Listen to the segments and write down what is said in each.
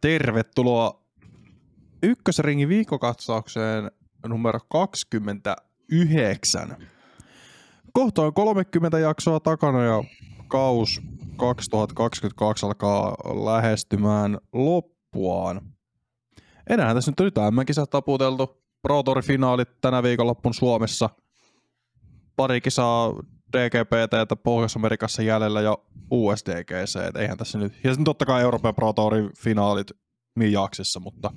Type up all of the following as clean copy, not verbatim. Tervetuloa ykkösringin viikkokatsaukseen numero 29. Kohta on 30 jaksoa takana ja kaus 2022 alkaa lähestymään loppuaan. Enää tässä nyt on MM-kisat taputeltu. Pro Tour-finaalit tänä viikonloppun Suomessa. Pari kisaa DGPT:tä Pohjois-Amerikassa jäljellä ja USDGC. Et eihän tässä nyt... Ja sitten totta kai Euroopan Pro Tourin finaalit Mijaksissa, mutta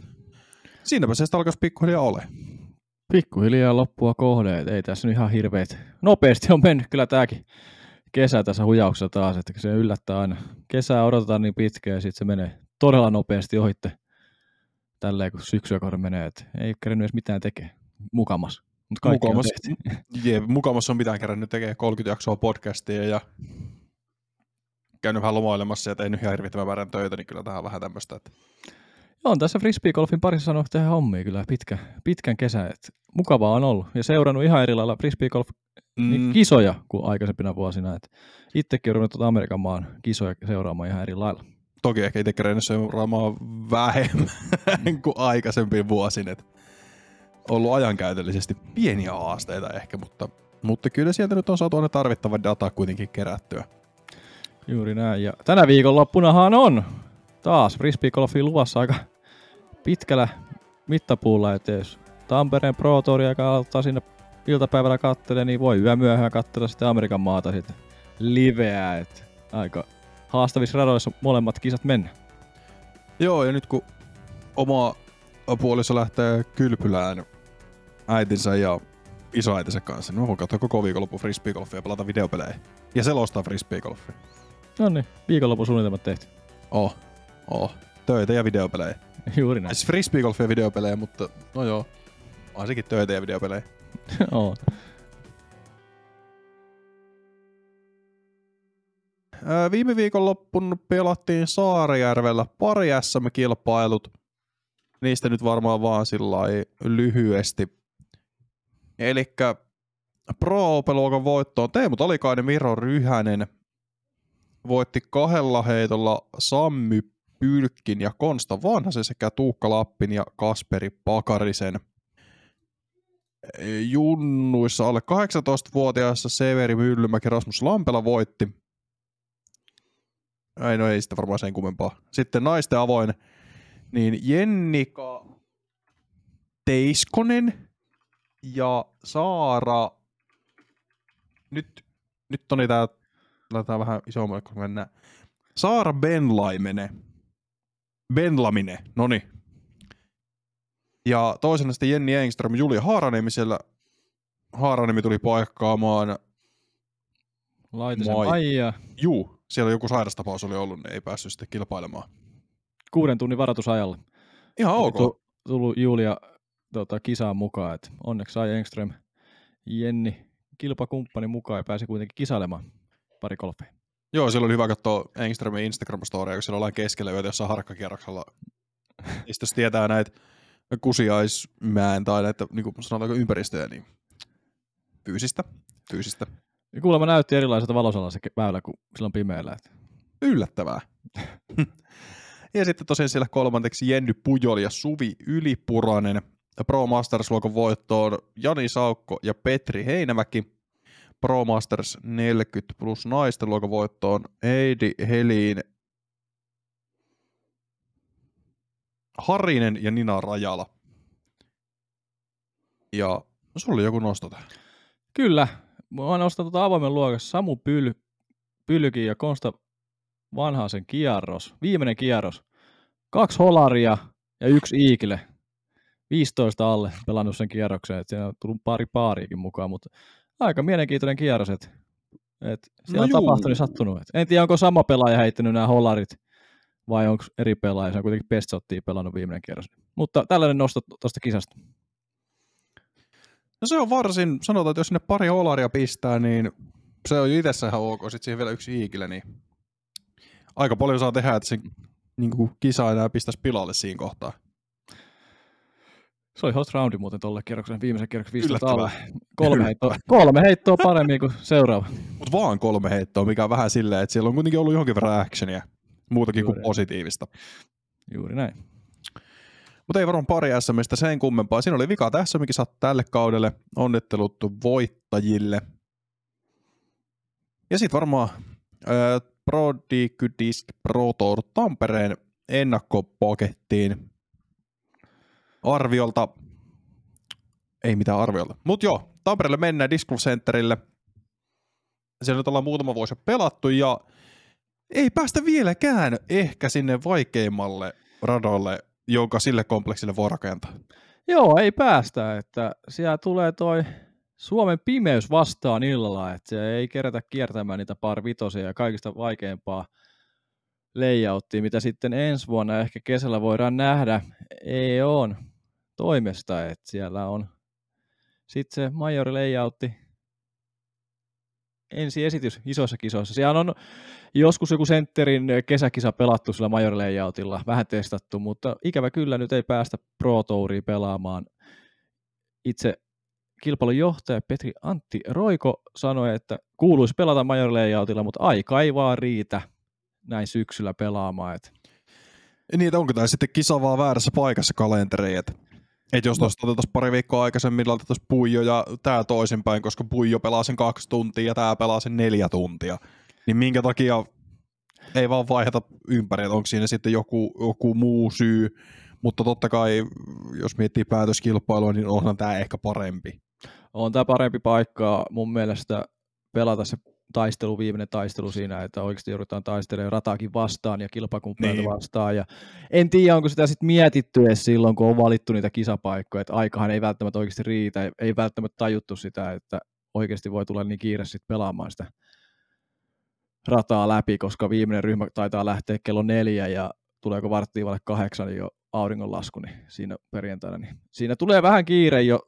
siinäpä se sitten alkaisi pikkuhiljaa ole. Pikkuhiljaa loppua kohde. Ei tässä nyt ihan hirveet. Nopeasti on mennyt kyllä tämäkin kesä tässä hujauksessa taas. Että se yllättää aina. Kesää odotetaan niin pitkään ja sitten se menee todella nopeasti ohitte. Tälleen kun syksyä kohden menee. Et ei kerennyt edes mitään tekee. Mukamas. Mukamas on mitään kerran nyt tekee 30 jaksoa podcastia ja käynyt vähän lomailemassa ja tehnyt ihan hirvittävän määrän töitä, niin kyllä tähän vähän tämmöistä. Että... on tässä frisbeegolfin parissa saanut tehdä hommia kyllä pitkän kesän, että mukavaa on ollut ja seurannut ihan eri lailla frisbeegolf-kisoja kuin aikaisempina vuosina. Että itsekin olen ruvennut Amerikan maan kisoja seuraamaan ihan eri lailla. Toki ehkä itse kerennyt seuraamaan vähemmän kuin aikaisempiin vuosin, että ollut ajankäytöllisesti pieniä haasteita ehkä, mutta kyllä sieltä nyt on saatu aina tarvittava data kuitenkin kerättyä. Juuri näin. Ja tänä viikonloppunahan on taas frisbeegolfin luvassa aika pitkällä mittapuulla, että jos Tampereen Pro Touria kautta sinne iltapäivällä katselee, niin voi yömyöhään katsella sitten Amerikan maata sitten liveää, että aika haastavissa radoissa molemmat kisat mennä. Joo, ja nyt kun oma puoliso lähtee kylpylään äitinsä ja isoäitinsä kanssa, niin mä voin katsoa koko viikonloppu frisbeegolfia ja pelata videopelejä. Ja selostaa frisbeegolfia. No niin, viikonlopun suunnitelmat tehty. Töitä ja videopelejä. Juuri näin. Siis frisbeegolfia ja videopelejä, mutta no joo, ainakin töitä ja videopelejä. Oo. Viime viikonloppun pelattiin Saarijärvellä pari SM-kilpailut. Niistä nyt varmaan vaan sillai lyhyesti. Elikkä Pro Open-luokan voittoon Teemu Talikainen, Miro Ryhänen voitti kahdella heitolla Sammy Pylkin ja Konsta Vanhasen sekä Tuukka Lappin ja Kasperi Pakarisen. Junnuissa alle 18-vuotiaassa Severi Myllymäki Rasmus Lampela voitti. Ei sitä varmaan sen kummempaa. Sitten naisten avoin. Niin Jenni Teiskonen ja Saara, nyt on tää, laitetaan vähän isommalle, kun mennään. Saara Benlamine, noni. Ja toisena sitten Jenni Engström, Julia Haaraniemi siellä. Haaraniemi tuli paikkaamaan. Laitisen aijaa. Juu, siellä joku sairastapaus oli ollut, niin ei päässyt sitten kilpailemaan. 6 tunnin varoitusajalle. Ihan ok. Tullut Julia kisaan mukaan. Et onneksi sai Engström Jenni kilpakumppani mukaan ja pääsi kuitenkin kisailemaan pari golfia. Joo, silloin oli hyvä katsoa Engströmin Instagram-storia, kun siellä ollaan keskellä yötä jossain harkkakierroksella. Sitten jos tietää näitä kusiaismään tai näitä, niin kuin sanotaanko, ympäristöjä, niin fyysistä. Ja kuulemma näytti erilaiselta valosalalla se väylä kuin silloin pimeällä. Yllättävää. Ja sitten tosiaan siellä kolmanneksi Jenny Pujol ja Suvi Ylipuranen. Pro Masters-luokan voittoon Jani Saukko ja Petri Heinämäki. Pro Masters 40 plus naisten luokan voittoon Heidi Helin, Harinen ja Nina Rajala. Ja sulla oli joku nosto tähän. Kyllä. Mä nostan avoimen luokassa Samu Pylki ja Konsta Vanhasen kierros, viimeinen kierros, 2 holaria ja 1 iikille, 15 alle pelannut sen kierroksen, että siinä on tullut pari paariikin mukaan, mutta aika mielenkiintoinen kierros, että siellä on tapahtunut sattunut. Et en tiedä, onko sama pelaaja heittänyt nämä holarit vai onko eri pelaaja, se on kuitenkin best shottia pelannut viimeinen kierros, mutta tällainen nosto tuosta kisasta. No se on varsin, sanotaan, että jos sinne pari holaria pistää, niin se on itsessään ihan ok, sitten siihen vielä 1 iikille, niin aika paljon saa tehdä, että se niin kuin kisa enää pistäisi pilalle siinä kohtaa. Se oli hot roundi muuten tuolle kierrokselle, viimeisen kierroksen 15 alle. 3 heittoa paremmin kuin seuraava. Mutta vaan 3 heittoa, mikä on vähän silleen, että siellä on kuitenkin ollut johonkin verran actionia, muutakin kuin positiivista. Juuri näin. Mutta ei varmaan pari SM:stä sen kummempaa. Siinä oli vika tässä, mikä saat tälle kaudelle. Onnittelut voittajille. Ja sitten varmaan Prodigydisk Pro Tour Tampereen ennakkopakettiin. Arviolta, ei mitään arviolta, mutta joo, Tampereelle mennään Disc Golf Centerille. Siellä nyt ollaan muutama vuosi pelattu ja ei päästä vieläkään ehkä sinne vaikeimmalle radalle, jonka sille kompleksille voi rakentaa. Joo, ei päästä, että siellä tulee toi Suomen pimeys vastaan illalla, että se ei kerätä kiertämään niitä parvitosia ja kaikista vaikeampaa layouttia, mitä sitten ensi vuonna ehkä kesällä voidaan nähdä EO:n toimesta, että siellä on sitten se majori layoutti ensi esitys isoissa kisoissa. Siellä on joskus joku sentterin kesäkisa pelattu sillä majori layoutilla, vähän testattu, mutta ikävä kyllä nyt ei päästä Pro Touriin pelaamaan. Itse kilpailun johtaja Petri Antti Roiko sanoi, että kuuluisi pelata majori layoutilla, mutta aika ei vaan riitä näin syksyllä pelaamaan. Et. Niin, että onko tämä sitten kisa vaan väärässä paikassa kalenteriin, että jos tuosta otettaisiin pari viikkoa aikaisemmin, laitettaisiin Puijo ja tämä toisinpäin, koska Puijo pelaa sen 2 tuntia ja tämä pelaa sen 4 tuntia, niin minkä takia ei vaan vaiheta ympäri, että onko siinä sitten joku muu syy, mutta totta kai jos miettii päätöskilpailua, niin onhan tämä ehkä parempi. On tämä parempi paikka mun mielestä pelata se taistelu, viimeinen taistelu siinä, että oikeasti joudutaan taistelemaan rataakin vastaan ja kilpakumppaneita niin vastaan. Ja en tiedä, onko sitä sitten mietitty edes silloin, kun on valittu niitä kisapaikkoja, että aikahan ei välttämättä oikeasti riitä, ei välttämättä tajuttu sitä, että oikeasti voi tulla niin kiire sitten pelaamaan sitä rataa läpi, koska viimeinen ryhmä taitaa lähteä kello 4 ja tuleeko 7:45 niin jo auringonlasku, niin siinä perjantaina. Niin siinä tulee vähän kiire jo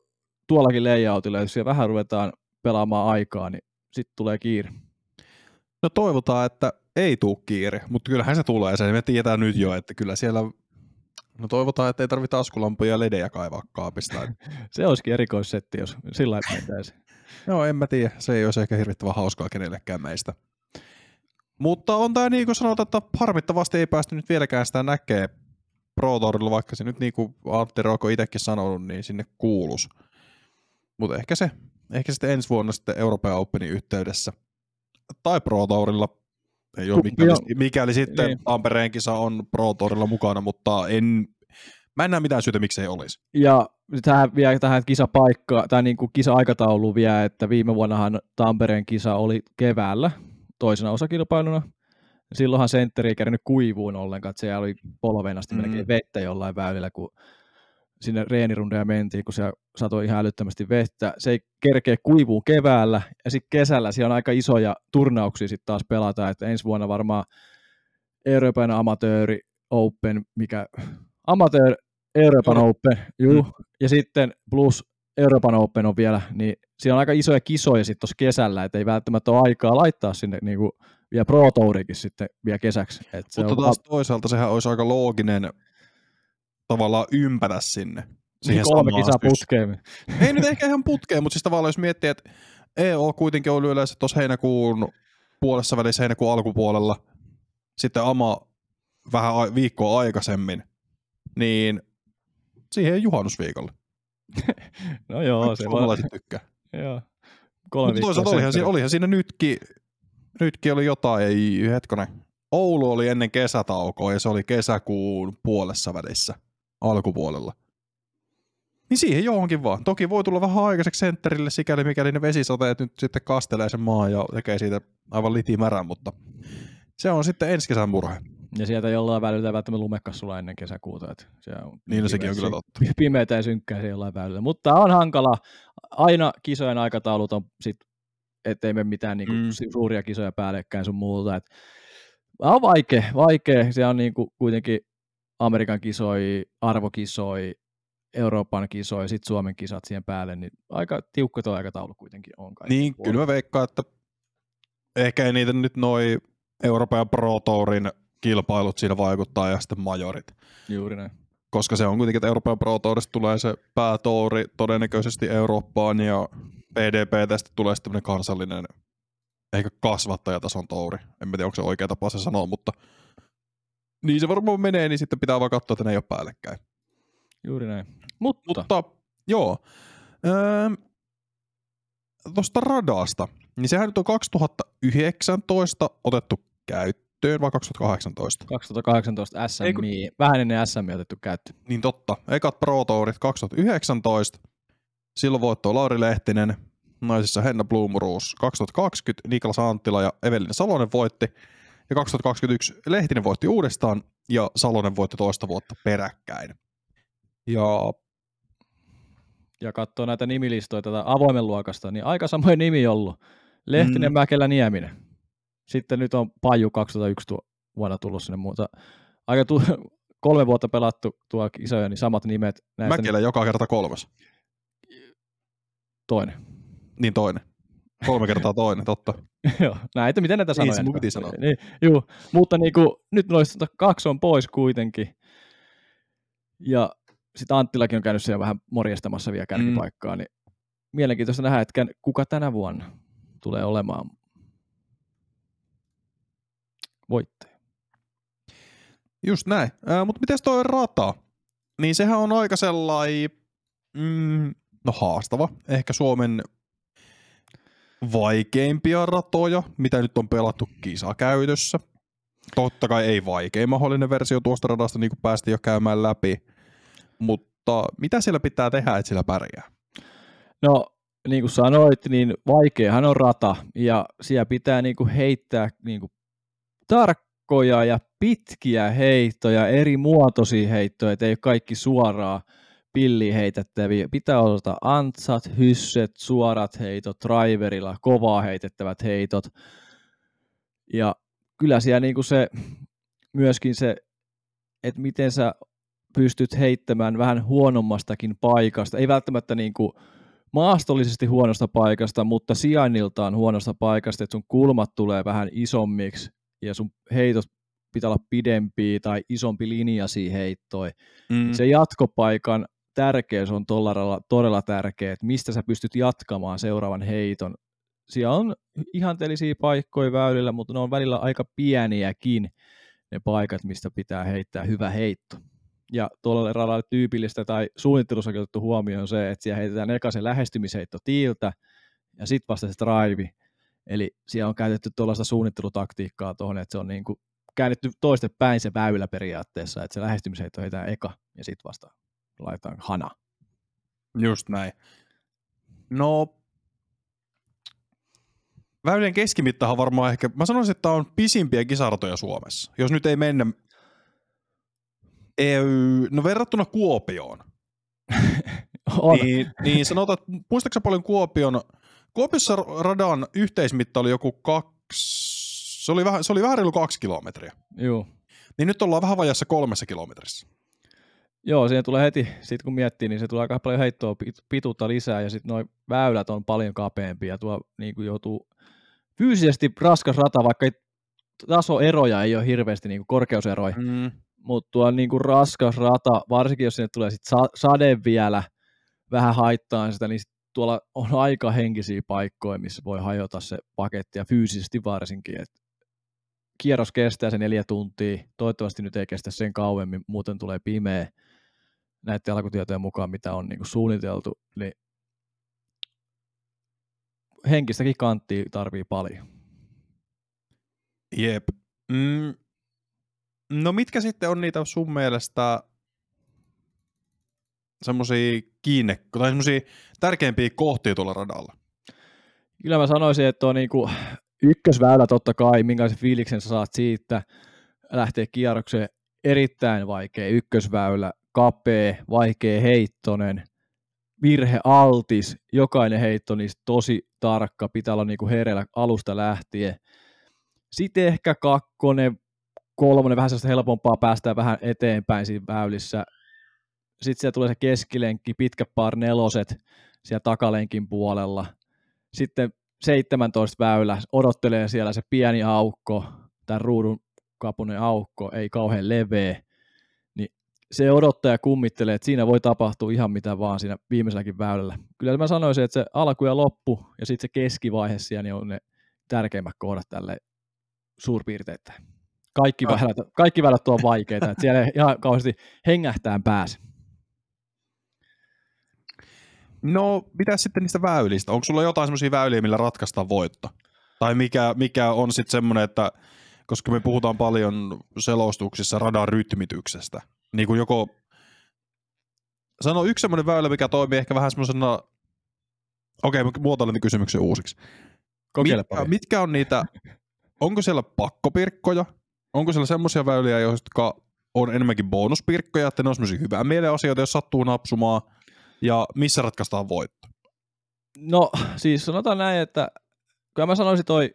tuollakin layoutilla, jos siellä vähän ruvetaan pelaamaan aikaa, niin sitten tulee kiire. No toivotaan, että ei tule kiire, mutta kyllähän se tulee. Se me tiedetään nyt jo, että kyllä siellä, no toivotaan, että ei tarvita askulampuja ja ledejä kaivaa kaapista. Se olisikin erikoissetti, jos sillä lailla. Joo, en mä tiedä. Se ei olisi ehkä hirvittävän hauskaa kenellekään meistä. Mutta on tämä niin kuin sanotaan, että harmittavasti ei päästy nyt vieläkään sitä näkee Pro Tourilla, vaikka se nyt niin kuin Antti Roiko itsekin sanonut, niin sinne kuuluisi. Mutta ehkä se. Ehkä sitten ensi vuonna sitten Euroopan Openin yhteydessä. Tai Pro Tourilla. Ei ole mikäli sitten niin. Tampereen kisa on Pro Tourilla mukana, mutta mä en näe mitään syytä, miksei olisi. Ja tähän vielä tähän kisapaikkaan, tai niin kuin kisa-aikatauluun vielä, että viime vuonnahan Tampereen kisa oli keväällä toisena osakilpailuna. Silloinhan sentteri ei käynyt kuivuun ollenkaan, että se oli polveen asti melkein vettä jollain väylillä, kun sinne reenirundeja mentiin, kun siellä satoi ihan älyttömästi vettä. Se ei kerkeä kuivuun keväällä, ja sitten kesällä siellä on aika isoja turnauksia sitten taas pelata, että ensi vuonna varmaan Euroopan Amatööri Open, mikä Amateur Euroopan Open, ja sitten plus Euroopan Open on vielä, niin siellä on aika isoja kisoja sitten tuossa kesällä, että ei välttämättä ole aikaa laittaa sinne niinku vielä Pro Tourikin sitten vielä kesäksi. Et se mutta taas toisaalta sehän olisi aika looginen tavallaan ympätä sinne. Siihen 3 kisaa putkeen. Ei nyt ehkä ihan putkeen, mutta siis tavallaan jos miettii, että EO kuitenkin oli yleensä tuossa heinäkuun puolessa välissä, heinäkuun alkupuolella, sitten AMA vähän viikkoa aikaisemmin, niin siihen juhannusviikolle. No joo. Suomalaiset tykkää. Joo. 3 mutta toisaalta olihan siinä nytkin oli jotain, ei hetkonen. Oulu oli ennen kesätaukoa ja se oli kesäkuun puolessa välissä alkupuolella. Niin siihen johonkin vaan. Toki voi tulla vähän aikaiseksi sentterille sikäli mikäli ne vesisateet nyt sitten kastelee sen maan ja tekee siitä aivan litimärän, mutta se on sitten ensi kesän murhe. Ja sieltä jollain välillä välttämättä lumekassula ennen kesäkuuta. Että niin sekin on kyllä totta. Pimeätä ja synkkää se jollain välillä, mutta on hankala. Aina kisojen aikataulut on sitten, ettei mene mitään niinku suuria kisoja päällekkäin sun muuta. Että on vaikea. Se on niin kuin kuitenkin Amerikan kisoi, arvokisoi, Euroopan kisoi, sitten Suomen kisat siihen päälle, niin aika tiukka tuo aikataulu kuitenkin on kaikki. Niin, kyllä mä veikkaan, että ehkä niitä nyt noi Euroopan Pro Tourin kilpailut siinä vaikuttaa ja sitten majorit. Juuri näin. Koska se on kuitenkin, että Euroopan Pro Tourista tulee se päätouri todennäköisesti Eurooppaan ja PDP tästä tulee sitten kansallinen ehkä kasvattajatason touri. En tiedä, onko se oikea tapa se sanoa, mutta Niin se varmaan menee, niin sitten pitää vaan katsoa, että ne ei ole päällekkäin. Juuri näin. Mutta joo. Tuosta radasta, niin sehän nyt on 2019 otettu käyttöön, vai 2018? 2018 SMI. Vähän ennen SMI otettu käyttöön. Niin totta. Ekat Pro Tourit 2019. Silloin voitto on Lauri Lehtinen. Naisissa Henna Blomroos 2020. Niklas Anttila ja Eveliina Salonen voitti. Ja 2021 Lehtinen voitti uudestaan ja Salonen voitti toista vuotta peräkkäin. Ja katsoo näitä nimilistoja tätä avoimen luokasta, niin aika samoin nimi ollut. Lehtinen, Mäkelä, Nieminen. Sitten nyt on Paju 2001 vuonna tullut sinne, mutta aika 3 vuotta pelattu tuo kisoja, niin samat nimet. Mäkelä joka kerta kolmas. Toinen. Niin toinen. 3 kertaa toinen, totta. Joo, näitä miten näitä sanoja. Niin, piti sanoa. Niin, juu, mutta niinku, nyt noista 2 on pois kuitenkin. Ja sitten Anttilakin on käynyt siellä vähän morjestamassa vielä kärkipaikkaa, niin mielenkiintoista nähdä, että kuka tänä vuonna tulee olemaan voittaja. Just näin. Mutta mites toi rata? Niin sehän on aika sellainen, haastava. Ehkä Suomen vaikeimpia ratoja, mitä nyt on pelattu kisakäytössä. Totta kai ei vaikein mahdollinen versio tuosta radasta, niin kuin päästiin jo käymään läpi. Mutta mitä siellä pitää tehdä, että sillä pärjää? No, niin kuin sanoit, niin vaikeahan on rata. Ja siellä pitää niin kuin heittää niin kuin tarkkoja ja pitkiä heittoja, eri muotoisia heittoja, ettei ole kaikki suoraa pilliin heitettäviä. Pitää olla antsat, hysset, suorat heitot, driverilla, kovaa heitettävät heitot. Ja kyllä siellä niin kuin se, myöskin se, että miten sä pystyt heittämään vähän huonommastakin paikasta, ei välttämättä niin kuin maastollisesti huonosta paikasta, mutta sijainniltaan huonosta paikasta, että sun kulmat tulee vähän isommiksi ja sun heitot pitää olla pidempiä tai isompi linja siihen heittoi. Se jatkopaikan tärkeys on todella tärkeä, että mistä sä pystyt jatkamaan seuraavan heiton. Siellä on ihanteellisia paikkoja väylillä, mutta ne on välillä aika pieniäkin ne paikat, mistä pitää heittää hyvä heitto. Ja tuolla radalla tyypillistä tai suunnittelussakin otettu huomioon se, että siellä heitetään eka se lähestymisheitto tiiltä ja sitten vasta se drive. Eli siellä on käytetty tuollaista suunnittelutaktiikkaa tuohon, että se on niin kuin käännetty toisten päin se väylä periaatteessa, että se lähestymisheitto heitetään eka ja sitten vasta laitetaan hana. Just näin. No, väylien keskimittahan varmaan ehkä, mä sanoisin, että tämä on pisimpiä kisaratoja Suomessa, jos nyt ei mennä, verrattuna Kuopioon. On. Niin sanotaan, että muistaakseni paljon Kuopiossa radan yhteismitta oli joku 2, se oli vähän reilu 2 kilometriä. Joo. Niin nyt ollaan vähän vajassa 3 kilometrissä. Joo, siinä tulee heti, sit kun miettii, niin se tulee aika paljon heittoa pituutta lisää ja sitten nuo väylät on paljon kapeampia ja tuo niin kuin joutuu fyysisesti raskas rata, vaikka tasoeroja ei ole hirveästi, niin kuin korkeuseroja, mutta tuo on niin kuin raskas rata, varsinkin jos sinne tulee sit sade vielä vähän haittaa sitä, niin sit tuolla on aika henkisiä paikkoja, missä voi hajota se paketti ja fyysisesti varsinkin, että kierros kestää se 4 tuntia, toivottavasti nyt ei kestä sen kauemmin, muuten tulee pimeä näiden alkutietojen mukaan, mitä on niin kuin suunniteltu, niin henkistäkin kanttia tarvii paljon. Jep. No mitkä sitten on niitä sun mielestä semmosia tai semmosia tärkeimpiä kohtia tuolla radalla? Kyllä mä sanoisin, että on niinku ykkösväylä totta kai, minkälaisen fiiliksen sä saat siitä lähteä kierrokseen. Erittäin vaikea ykkösväylä, kapea, vaikea heittonen, virhealtis, jokainen heitto niistä tosi tarkka, pitää olla niinku hereillä alusta lähtien. Sitten ehkä 2, 3, vähän sellaista helpompaa, päästään vähän eteenpäin siinä väylissä. Sitten siellä tulee se keskilenkki, pitkä par 4 siellä takalenkin puolella. Sitten 17 väylä, odottelee siellä se pieni aukko, tämän ruudun kapunen aukko, ei kauhean leveä. Niin se odottaja kummittelee, että siinä voi tapahtua ihan mitä vaan siinä viimeiselläkin väylällä. Kyllä mä sanoisin, että se alku ja loppu ja sitten se keskivaihe siellä niin on ne tärkeimmät kohdat tälle suurpiirteittäin. Kaikki väylät on vaikeita, että siellä ei ihan kauheasti hengähtään pääse. No, mitä sitten niistä väylistä? Onko sulla jotain semmoisia väyliä, millä ratkaistaan voitto? Tai mikä on sitten semmoinen, että koska me puhutaan paljon selostuksissa radan rytmityksestä, niin kuin joko sano yksi semmoinen väylä, mikä toimii ehkä vähän semmoisena, okei, mä muotoilen kysymyksen uusiksi. Mitkä on niitä, onko siellä pakkopirkkoja? Onko siellä semmoisia väyliä, jotka on enemmänkin bonuspirkkoja, että ne on semmoisia hyvää mielen asioita, jos sattuu napsumaan, ja missä ratkaistaan voitto? No siis sanotaan näin, että kyllä mä sanoisin toi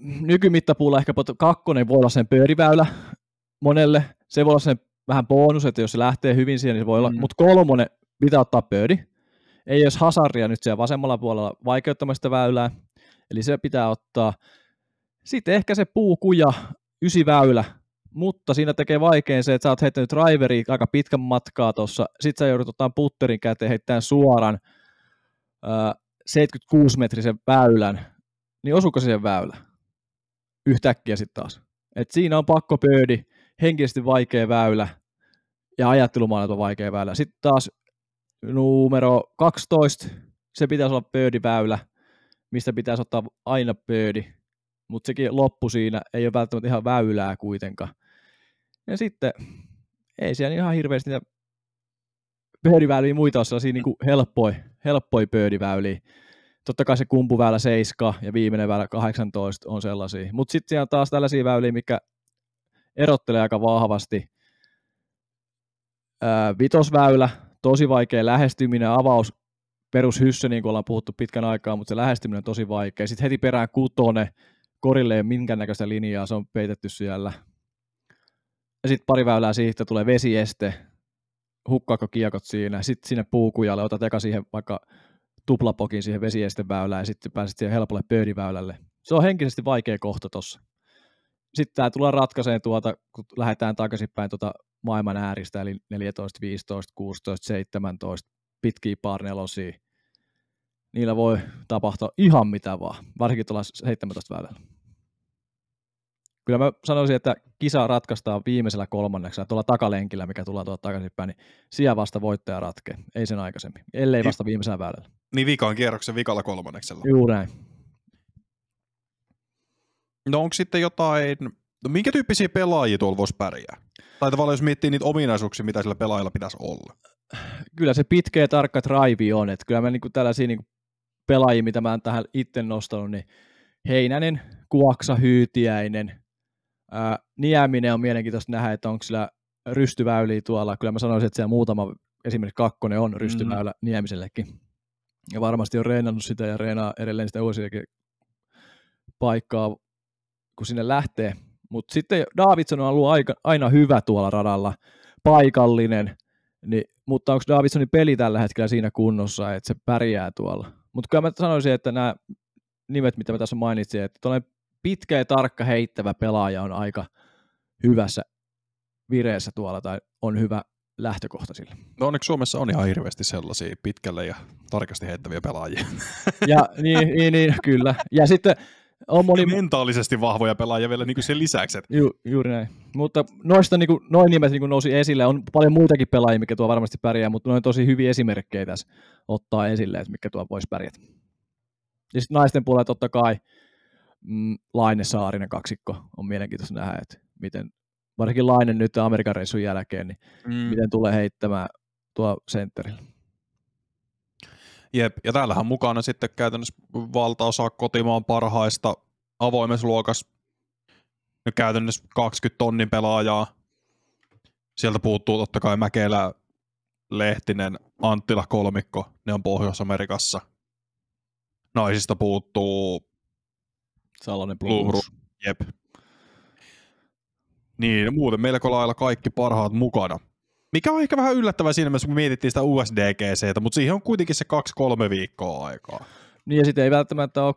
nykymittapuulla ehkä kakkonen voi olla sen pyöriväylä monelle, se voi olla sen vähän bonus, että jos se lähtee hyvin siihen, niin se voi olla, mutta kolmonen pitää ottaa pööri, ei jos hasaria nyt siellä vasemmalla puolella vaikeuttamista väylää, eli se pitää ottaa. Sitten ehkä se puukuja, ysiväylä, mutta siinä tekee vaikein se, että sä oot heittänyt driveriin aika pitkän matkaa tuossa, sit sä joudut ottamaan putterin käteen heittämään suoran 76-metrisen väylän, niin osuuko siihen väylä yhtäkkiä sitten taas? Et siinä on pakko pöödi, henkisesti vaikea väylä ja ajattelumaailma on vaikea väylä. Sitten taas numero 12, se pitäisi olla pöödiväylä, mistä pitäisi ottaa aina pöödi. Mutta sekin loppu siinä, ei ole välttämättä ihan väylää kuitenkaan. Ja sitten ei siellä ihan hirveästi niitä pöydiväyliä muita ole sellaisia niin kuin helppoja pöydiväyliä. Totta kai se kumpuväylä 7 ja viimeinen väylä 18 on sellaisia. Mutta sitten siellä on taas tällaisia väyliä, mikä erottelee aika vahvasti. Vitosväylä, tosi vaikea lähestyminen, avaus. Perushyssä, niin kuin ollaan puhuttu pitkän aikaa, mutta se lähestyminen on tosi vaikea. Sitten heti perään kutonen. Korille ei ole minkäännäköistä linjaa, se on peitetty siellä. Ja sitten pari väylää siitä tulee vesieste, hukkaako kiekot siinä, sitten sinne puukujalle, otat eka siihen vaikka tuplapokin siihen vesiesten väylään ja sitten pääset siihen helpolle pöydiväylälle. Se on henkisesti vaikea kohta tuossa. Sitten tämä tulee ratkaiseen kun lähdetään takaisinpäin maailman ääristä, eli 14, 15, 16, 17, pitkiä parnelosia. Niillä voi tapahtua ihan mitä vaan, varsinkin tuolla 17 väylällä. Kyllä mä sanoisin, että kisa ratkaistaan viimeisellä kolmanneksella, tuolla takalenkillä, mikä tullaan tuolla takaisinpäin, niin siellä vasta voittaja ratkee, ei sen aikaisemmin, ellei vasta viimeisellä väylällä. Niin vikaan kierroksen vikalla kolmanneksella. Juuri näin. No onko sitten jotain, minkä tyyppisiä pelaajia tuolla voisi pärjää? Tai tavallaan jos miettii niitä ominaisuuksia, mitä sillä pelaajalla pitäisi olla. Kyllä se pitkä ja tarkka drive on, että kyllä mä niinku tällaisia niinku pelaajia, mitä mä en tähän itse nostanut, niin Heinänen, Kuoksa, Hyytiäinen, Nieminen on mielenkiintoista nähdä, että onko sillä rystyväyliä tuolla, kyllä mä sanoisin, että siellä muutama, esimerkiksi kakkonen on rystyväylä Niemisellekin, ja varmasti on reenannut sitä ja reenaa edelleen sitä uusiakin paikkaa, kun sinne lähtee, mutta sitten Davidson on ollut aina hyvä tuolla radalla, paikallinen, niin, mutta onko Davidsonin peli tällä hetkellä siinä kunnossa, että se pärjää tuolla? Mutta kyllä mä sanoisin, että nämä nimet, mitä mä tässä mainitsin, että tuollainen pitkä ja tarkka heittävä pelaaja on aika hyvässä vireessä tuolla, tai on hyvä lähtökohta sille. No onneksi Suomessa on ihan hirveästi sellaisia pitkälle ja tarkasti heittäviä pelaajia. Ja niin, kyllä. Ja sitten on moni... mentaalisesti vahvoja pelaajia vielä niin kuin sen lisäksi. Juuri näin. Mutta noista niin kuin, noin nimet niin kuin nousi esille. On paljon muitakin pelaajia, mikä tuo varmasti pärjää, mutta noin tosi hyviä esimerkkejä tässä ottaa esille, että mikä tuo voisi pärjätä. Ja sitten naisten puolella totta kai Laine Saarinen kaksikko on mielenkiintoista nähdä, että miten, varsinkin Laine nyt Amerikan reissun jälkeen, niin miten tulee heittämään tuo sentterillä. Jep, ja täällähän mukana sitten käytännössä valtaosa kotimaan parhaista avoimessa luokassa. No käytännössä 20 tonnin pelaajaa. Sieltä puuttuu totta kai Mäkelä, Lehtinen, Anttila kolmikko, ne on Pohjois-Amerikassa. Naisista puuttuu Salonen, Blomroos. Jep. Niin, muuten meillä lailla kaikki parhaat mukana. Mikä on ehkä vähän yllättävää siinä mielessä, kun mietittiin sitä USDGCtä, mutta siihen on kuitenkin se 2-3 viikkoa aikaa. Niin ja sitten ei välttämättä ole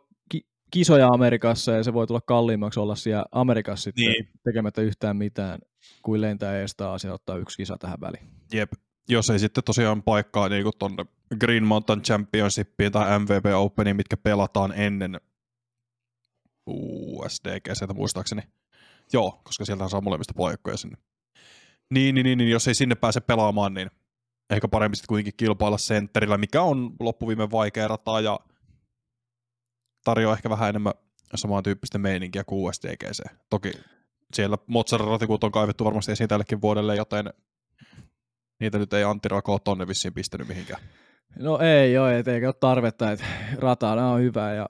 kisoja Amerikassa ja se voi tulla kalliimmaksi olla siellä Amerikassa sitten tekemättä yhtään mitään, kuin lentää eestää asiaa ottaa yksi kisa tähän väliin. Jep, jos ei sitten tosiaan paikkaa niin kuin tuonne Green Mountain Championshipiin tai MVP Openiin, mitkä pelataan ennen USDGCtä muistaakseni. Joo, koska sieltähän saa molemmista paikkoja sinne. Niin, jos ei sinne pääse pelaamaan, niin ehkä paremmin sitten kuitenkin kilpailla sentterillä, mikä on loppuviime vaikea rataa ja tarjoaa ehkä vähän enemmän samantyyppistä meininkiä kuin USDGC. Toki siellä Mozart-ratikuut on kaivettu varmasti esiin tällekin vuodelle, joten niitä nyt ei Antti Rako tonne vissiin pistänyt mihinkään. No ei joo, eikä ole tarvetta, että ratana on hyvä ja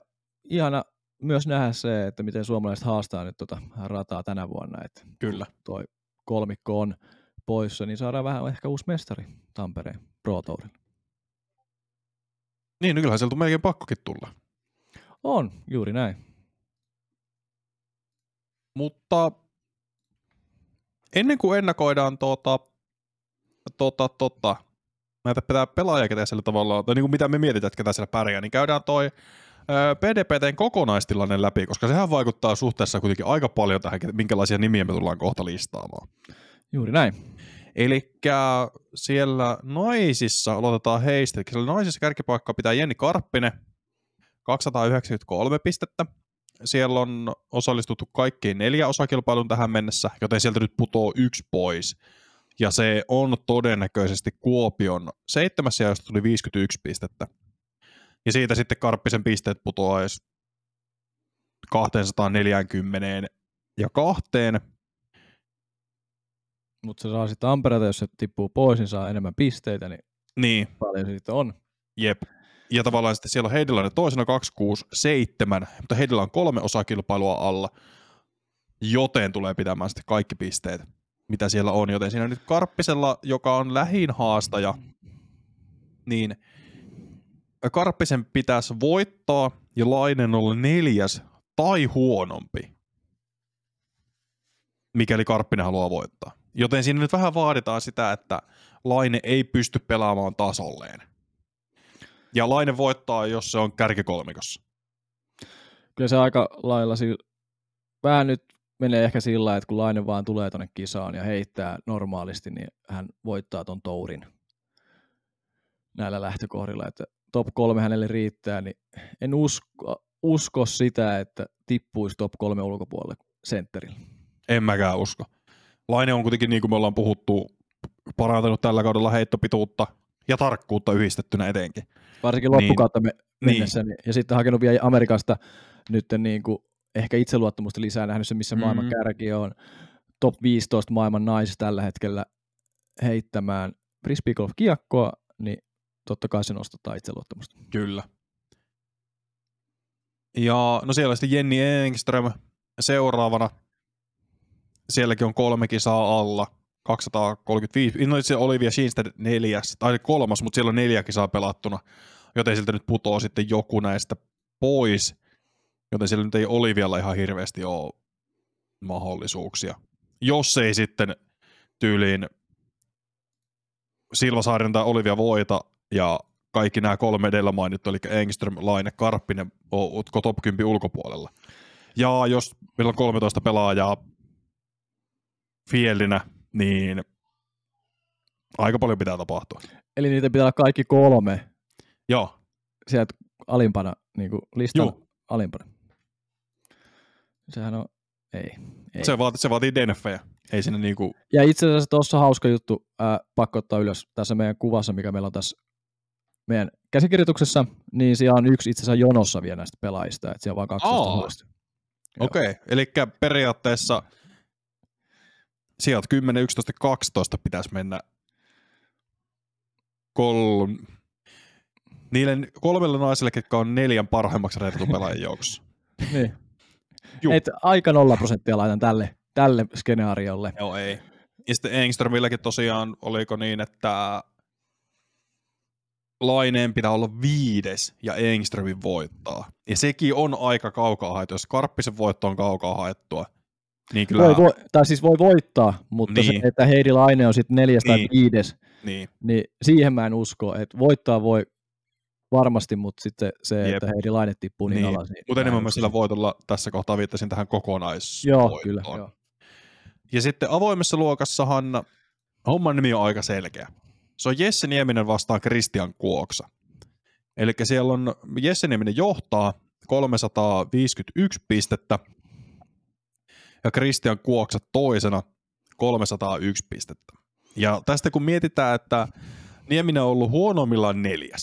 ihana myös nähdä se, että miten suomalaiset haastaa nyt tuota rataa tänä vuonna. Että kyllä. Toi kolmikko on poissa, niin saadaan vähän ehkä uusi mestari Tampereen Pro Tourille. Niin, kyllähän sieltä on melkein pakkokin tulla. On, juuri näin. Mutta ennen kuin ennakoidaan näitä pelaajia, ketä siellä tavallaan, tai niin kuin mitä me mietitään, että ketä siellä pärjää, niin käydään toi PDPTn kokonaistilanne läpi, koska sehän vaikuttaa suhteessa kuitenkin aika paljon tähän, minkälaisia nimiä me tullaan kohta listaamaan. Juuri näin. Elikkä siellä naisissa, aloitetaan heistä, eli siellä naisissa kärkipaikkaa pitää Jenni Karppinen, 293 pistettä. Siellä on osallistuttu kaikkiin 4 osakilpailun tähän mennessä, joten sieltä nyt putoo 1 pois. Ja se on todennäköisesti Kuopion 7, josta tuli 51 pistettä. Ja siitä sitten Karppisen pisteet putoaa 242. Mutta se saa sitten Tampereelta, jos se tippuu pois, niin saa enemmän pisteitä, niin. Paljon se sitten on. Jep. Ja tavallaan sitten siellä on Heidellä toisena 267, mutta Heidellä on 3 osakilpailua alla, joten tulee pitämään sitten kaikki pisteet, mitä siellä on. Joten siinä on nyt Karppisella, joka on lähin haastaja, niin Karppisen pitäisi voittaa ja Lainen olla 4. tai huonompi, mikäli Karppinen haluaa voittaa. Joten siinä nyt vähän vaaditaan sitä, että Laine ei pysty pelaamaan tasolleen. Ja Laine voittaa, jos se on kärkikolmikossa. Kyllä se aika lailla vähän nyt menee ehkä sillä, että kun Laine vaan tulee tuonne kisaan ja heittää normaalisti, niin hän voittaa ton tourin näillä lähtökohdilla. Että top 3 hänelle riittää, niin en usko sitä, että tippuisi top 3 ulkopuolelle sentterillä. En mäkään usko. Laine on kuitenkin, niin kuin me ollaan puhuttu, parantanut tällä kaudella heittopituutta ja tarkkuutta yhdistettynä etenkin. Varsinkin loppukautta mennessä. Niin. Ja sitten hakenut vielä Amerikasta nyt niin kuin ehkä itseluottamusta lisää, nähnyt se, missä maailman kärki on. Top 15 maailman naisista tällä hetkellä heittämään frisbee golf -kiekkoa, niin totta kai se nostaa itseluottamusta. Kyllä. Ja no siellä on sitten Jenni Engström seuraavana. Sielläkin on 3 kisaa alla, 235. No itse Olivia Schinstein 3, mutta siellä on 4 kisaa pelattuna, joten siltä nyt putoo sitten joku näistä pois. Joten siellä nyt ei Olivialla ihan hirveästi ole mahdollisuuksia. Jos ei sitten tyyliin Silva Saarinen tai Olivia voita ja kaikki nämä 3 edellä mainittu, eli Engström, Laine, Karppinen, ootko top 10 ulkopuolella. Ja jos meillä on 13 pelaajaa fielinä, niin aika paljon pitää tapahtua. Eli niitä pitää olla kaikki 3. Joo. Sieltä alimpana, niin kuin listan alimpana. Sehän on, ei. Se vaatii DNF-jä. Ei siinä niinku. Ja itse asiassa tuossa hauska juttu, pakko ottaa ylös tässä meidän kuvassa, mikä meillä on tässä meidän käsikirjoituksessa, niin siellä on yksi itse asiassa jonossa vielä näistä pelaajista, että siellä on vaan 12. Okei. Elikkä periaatteessa sijat 10, 11, 12 pitäisi mennä niille 3 naisille, jotka on 4 parhaimmaksi reitatun pelaajan joukossa. Niin. Et aika 0% laitan tälle skenaariolle. Joo, ei. Ja sitten Engströmilläkin tosiaan, oliko niin, että Laineen pitää olla 5. ja Engströmin voittaa. Ja sekin on aika kaukaa haettu. Jos Karppisen voitto on kaukaa haettua, niin kyllä. Voi voittaa, mutta niin. Se, että Heidi Laine on sitten 4 tai 5, niin siihen mä en usko, että voittaa voi varmasti, mutta sitten se, että Heidi Laine tippuu niin alas. Niin mutta enemmän mä sillä voitolla tässä kohtaa viittasin tähän kokonaisvoittoon. Joo, kyllä. Joo. Ja sitten avoimessa luokassahan homman nimi on aika selkeä. Se on Jesse Nieminen vastaan Kristian Kuoksa. Eli siellä on Jesse Nieminen johtaa 351 pistettä. ja Kristian Kuoksa toisena 301 pistettä. Ja tästä kun mietitään, että Nieminen on ollut huonoimmillaan 4.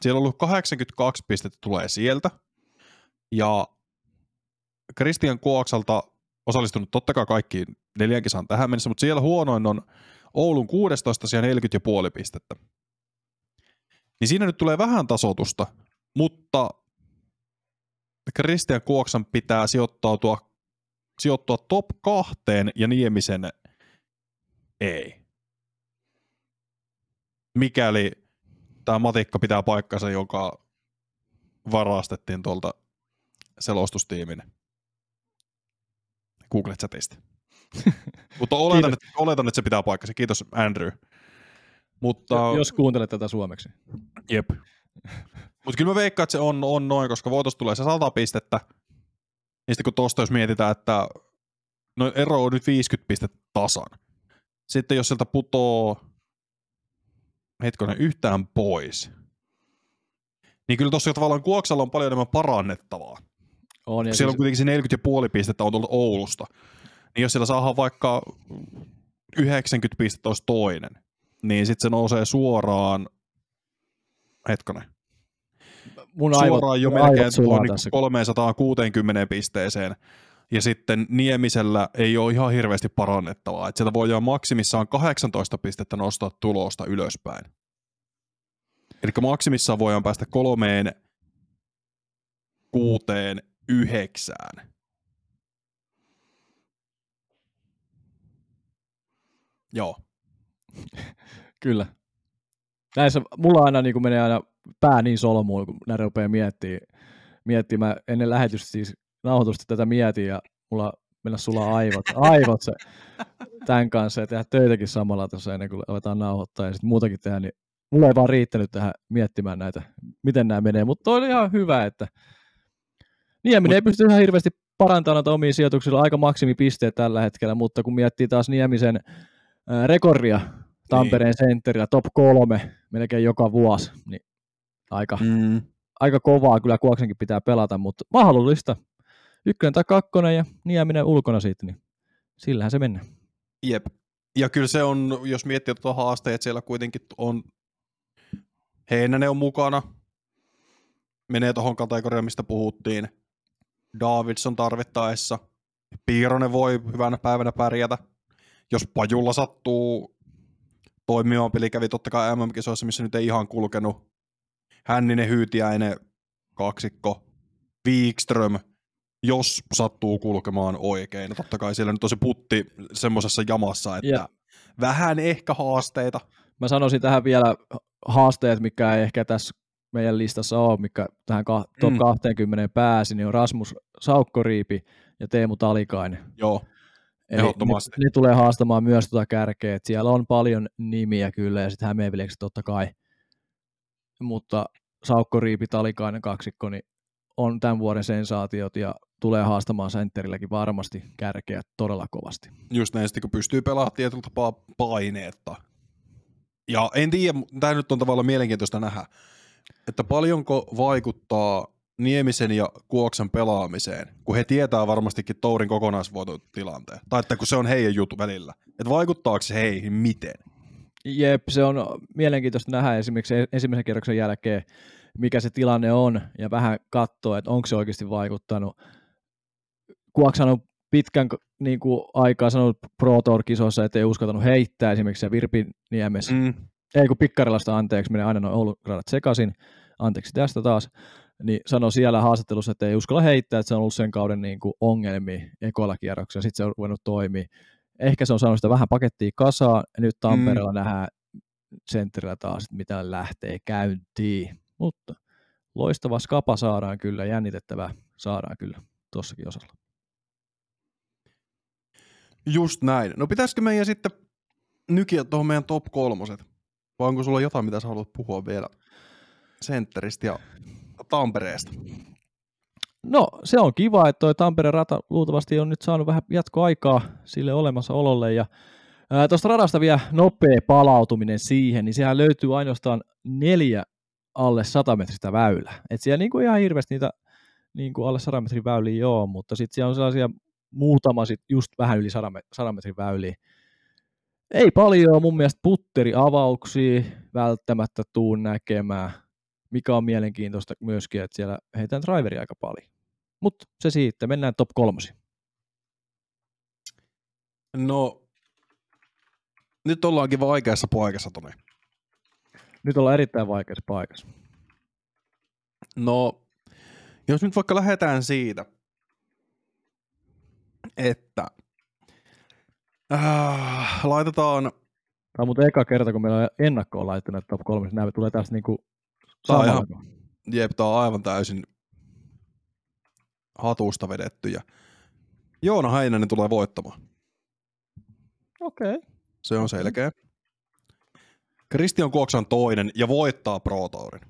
Siellä on ollut 82 pistettä tulee sieltä. Ja Kristian Kuoksalta osallistunut totta kai kaikkiin 4 kisaan tähän mennessä, mutta siellä huonoin on Oulun 16 sija 40,5 pistettä. Niin siinä nyt tulee vähän tasoitusta, mutta Kristian Kuoksan pitää sijoittua top 2 ja Niemisen ei. Mikäli tämä matikka pitää paikkansa, joka varastettiin tuolta selostustiimin Google-chatista. Mutta oletan, että se pitää paikkansa. Kiitos, Andrew. Mutta, jos kuuntelet tätä suomeksi. Jep. Mutta kyllä mä veikkaan, että se on noin, koska voitosta tulee se 100 pistettä. Ja sitten kun tosta jos mietitään, että no ero on nyt 50 pistettä tasan. Sitten jos sieltä putoo yhtään pois, niin kyllä tuossa tavallaan Kuoksalla on paljon enemmän parannettavaa. On, ja siellä on kuitenkin se 40,5 pistettä on tullut Oulusta. Niin jos siellä saadaan vaikka 90 pistettä olisi toinen, niin sitten se nousee suoraan, suoraan jo melkein tuohon 360 pisteeseen. Ja sitten Niemisellä ei ole ihan hirveästi parannettavaa. Sieltä voi jo maksimissaan 18 pistettä nostaa tulosta ylöspäin. Eli maksimissaan voidaan päästä 3, 6, 9. Joo. Kyllä. Näissä mulla aina niin menee aina pää niin solmuun, kun näin rupeaa miettimään ennen lähetystä siis nauhoitusta tätä mietin ja mulla mennä sulaa aivot se tämän kanssa ja tehdä töitäkin samalla tuossa ennen kuin aletaan nauhoittaa ja sitten muutakin tehdä, niin mulla ei vaan riittänyt tähän miettimään näitä, miten nämä menee, mutta toi oli ihan hyvä, että Nieminen ei pysty ihan hirveästi parantamaan omia sijoituksilla, aika maksimipisteet tällä hetkellä, mutta kun miettii taas Niemisen rekordia Tampereen sentterillä, top 3 melkein joka vuosi, niin aika kovaa kyllä Kuoksenkin pitää pelata, mutta mahdollista. 1. tai 2. ja Nieminen ulkona siitä, niin sillähän se mennään. Jep. Ja kyllä se on, jos miettii tuota haasteet, siellä kuitenkin on Heinänen on mukana. Menee tuohon kategoriaan, mistä puhuttiin. Davidson tarvittaessa. Piironen voi hyvänä päivänä pärjätä. Jos Pajulla sattuu toimimaan, peli kävi totta kai MM-kisoissa, missä nyt ei ihan kulkenut. Hänninen, Hyytiäinen, kaksikko, Wikström. Jos sattuu kulkemaan oikein. Totta kai siellä nyt on se putti semmoisessa jamassa, että vähän ehkä haasteita. Mä sanoisin tähän vielä haasteet, mikä ei ehkä tässä meidän listassa ole, mikä tähän top 20 pääsi, niin on Rasmus Saukkoriipi ja Teemu Talikainen. Joo, ehdottomasti. Ne tulee haastamaan myös tuota kärkeä. Et siellä on paljon nimiä kyllä ja sitten Hämeenveljekset totta kai. Mutta Saukkoriipi, Talikainen kaksikko, niin on tämän vuoden sensaatiot ja tulee haastamaan sentterilläkin varmasti kärkeä todella kovasti. Just näin, kun pystyy pelaamaan tietyllä tapaa paineetta. Ja en tiedä, tämä nyt on tavallaan mielenkiintoista nähdä, että paljonko vaikuttaa Niemisen ja Kuoksen pelaamiseen, kun he tietää varmastikin Tourin kokonaisvoitotilanteen. Tai että kun se on heidän juttu välillä. Että vaikuttaako se heihin miten? Jep, se on mielenkiintoista nähdä esimerkiksi ensimmäisen kierroksen jälkeen, mikä se tilanne on, ja vähän katsoa, että onko se oikeasti vaikuttanut. Kuoksan on pitkän niin kuin, aikaa sanonut Pro Tour-kisossa, ettei uskaltanut heittää esimerkiksi se Virpiniemessä. Ei kun Pikkarilasta, anteeksi, menee aina noin Oulun radat sekaisin, anteeksi tästä taas, niin sanoi siellä haastattelussa, että ei uskalla heittää, että se on ollut sen kauden niin kuin, ongelmia ekoilla kierroksella, sitten se on ruvennut toimia. Ehkä se on saanut sitä vähän pakettia kasaan, ja nyt Tampereella nähdään sentterillä taas, että mitä lähtee käyntiin. Mutta loistava skapa saadaan kyllä, jännitettävää saadaan kyllä tuossakin osalla. Just näin. No pitäisikö meidän sitten nykiä tuohon meidän top 3? Vai onko sulla jotain, mitä sä haluat puhua vielä sentteristä ja Tampereesta? No se on kiva, että toi Tampereen rata luultavasti on nyt saanut vähän jatkoaikaa sille olemassaololle ja tuosta radasta vielä nopea palautuminen siihen, niin sehän löytyy ainoastaan 4 alle 100 metristä väylää. Et siellä niinku ihan hirveästi niitä niinku alle 100 metrin väyliä joo, mutta sitten siellä on sellaisia muutama sit just vähän yli 100 metrin väyliin. Ei paljon mun mielestä putteriavauksia välttämättä tuu näkemään, mikä on mielenkiintoista myöskin, että siellä heitään driveria aika paljon. Mutta se siitä, mennään top 3. No, nyt ollaankin vaikeassa paikassa, Toni. Nyt ollaan erittäin vaikeassa paikassa. No, jos nyt vaikka lähdetään siitä, että laitetaan... Tämä on muuten eka kerta, kun meillä on ennakkoon laittanut top 3, nämä tulee tästä niinku samaan. Jep, tämä on aivan täysin hatusta vedetty ja Joona Heinänen tulee voittamaan. Okei. Okay. Se on selkeä. Kristian Kuoksa on toinen ja voittaa Pro Tourin.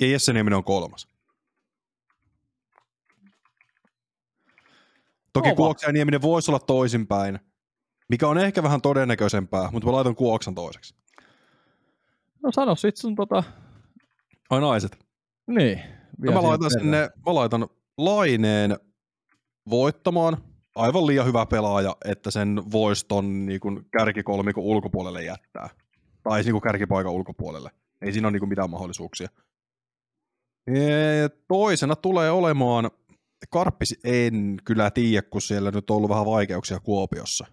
Ja Jesse Nieminen on kolmas. Toki Kuoksa ja Nieminen voisi olla toisinpäin, mikä on ehkä vähän todennäköisempää, mutta mä laitan Kuoksan toiseksi. No sano sit sun Ai naiset. Niin. Ja mä laitan Laineen voittamaan. Aivan liian hyvä pelaaja, että sen voisi ton niin kärkikolmikon ulkopuolelle jättää. Tai niin kärkipaikan ulkopuolelle. Ei siinä ole niin mitään mahdollisuuksia. Toisena tulee olemaan Karppis, en kyllä tiedä, kun siellä nyt on ollut vähän vaikeuksia Kuopiossa.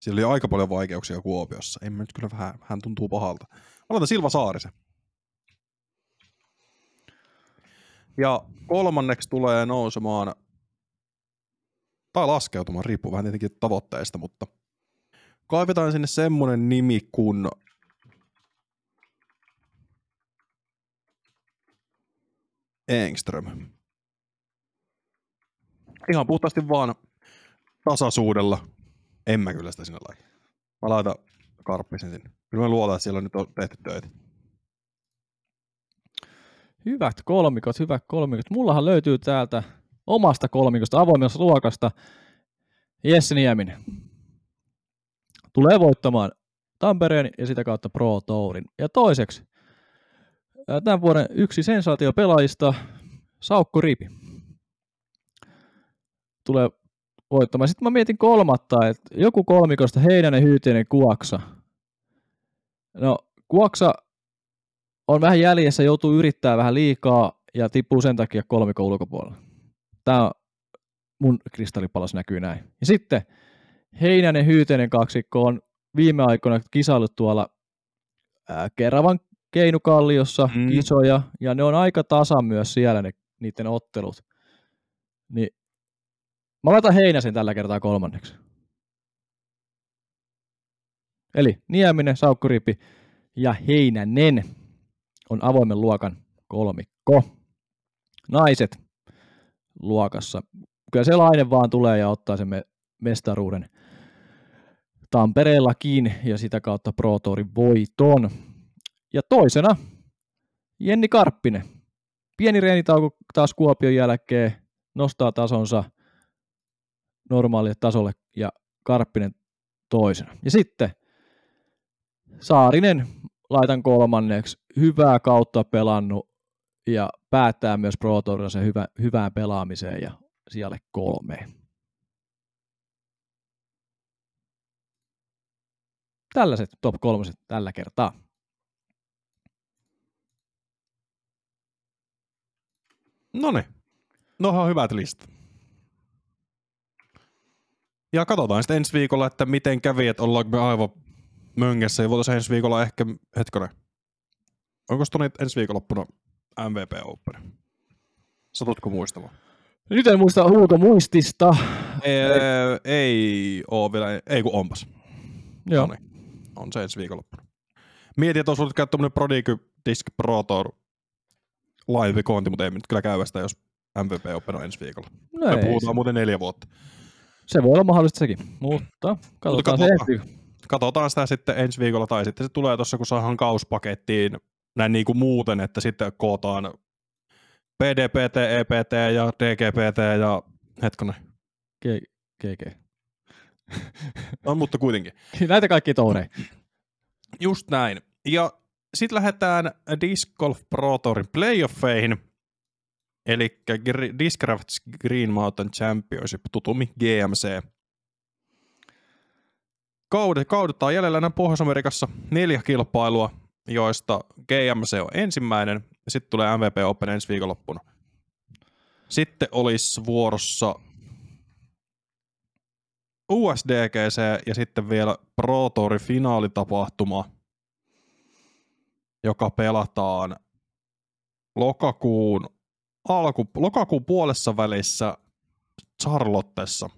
Siellä oli aika paljon vaikeuksia Kuopiossa. En mä nyt kyllä vähän, hän tuntuu pahalta. Aloitan Silva Saarisen. Ja kolmanneksi tulee nousemaan, tai laskeutumaan, riippuu vähän tietenkin tavoitteista, mutta kaivetaan sinne semmoinen nimi kuin Engström. Ihan puhtaasti vaan tasaisuudella. En mä kyllä sitä sinne laita. Mä laitan Karppisen sinne. Kyllä mä luotan, että siellä on nyt tehty töitä. Hyvät kolmikot. Mullahan löytyy täältä omasta kolmikosta, avoimesta luokasta, Jesse Nieminen tulee voittamaan Tampereen ja sitä kautta Pro Tourin. Ja toiseksi tämän vuoden yksi sensaatiopelaajista, Saukko Riipi, tulee voittamaan. Sitten mä mietin kolmatta, että joku kolmikosta Heinänen, Hyyteinen, Kuoksa. No, Kuoksa on vähän jäljessä, joutuu yrittämään vähän liikaa ja tippuu sen takia kolmikon ulkopuolella. Tämä mun kristallipalas näkyy näin. Ja sitten Heinänen, Hyyteinen kaksikko on viime aikoina kisaillut tuolla Keravan Keinukalliossa kisoja, ja ne on aika tasa myös siellä niiden ottelut. Niin, mä laitan Heinäsen tällä kertaa kolmanneksi. Eli Nieminen, Saukkuriipi ja Heinänen on avoimen luokan kolmikko. Naiset luokassa. Kyllä se Laine vaan tulee ja ottaa sen mestaruuden Tampereellakin ja sitä kautta Pro Tourin voiton. Ja toisena Jenni Karppinen. Pieni reenitauko taas Kuopion jälkeen, nostaa tasonsa normaalille tasolle ja Karppinen toisena. Ja sitten Saarinen laitan kolmanneksi. Hyvää kautta pelannut ja päättää myös Pro Tourilla sen hyvään pelaamiseen ja sijalle 3. Tällaiset top 3 tällä kertaa. Noniin. Nohan hyvät listat. Ja katsotaan sitten ensi viikolla, että miten kävi, että ollaanko me aivan möngessä. Ja voitaisiin ensi viikolla ehkä, hetkonen, onko Toni ensi viikonloppuna MVP Open? Satutko muistamaan? Nyt en muista ulkomuistista. Ei ole vielä, ei kun onpas. Joo. No niin, on se ensi viikonloppuna. Mietin, että olisi ollut käydä tuommoinen Prodigy Disc Pro Tour live-koonti, mutta ei nyt kyllä käydä sitä, jos MVP Open on ensi viikolla. No me puhutaan muuten 4 vuotta. Se voi olla mahdollista sekin, mutta katsotaan sitä sitten ensi viikolla, tai sitten se tulee tuossa, kun saadaan kauspakettiin näin niin kuin muuten, että sitten kootaan PDPT, EPT ja DGPT ja hetkonen. GG. No, mutta kuitenkin. Näitä kaikki touneja. Just näin. Ja sitten lähdetään Disc Golf Pro Tourin playoffeihin. Eli Discrafts Green Mountain Championship, tutummin GMC. Kaudetta on jäljellä Pohjois-Amerikassa 4 kilpailua, joista GMC on ensimmäinen. Sitten tulee MVP Open ensi viikonloppuna. Sitten olisi vuorossa USDGC ja sitten vielä Pro Tourin finaalitapahtuma, joka pelataan lokakuun puolessa välissä Charlottessa.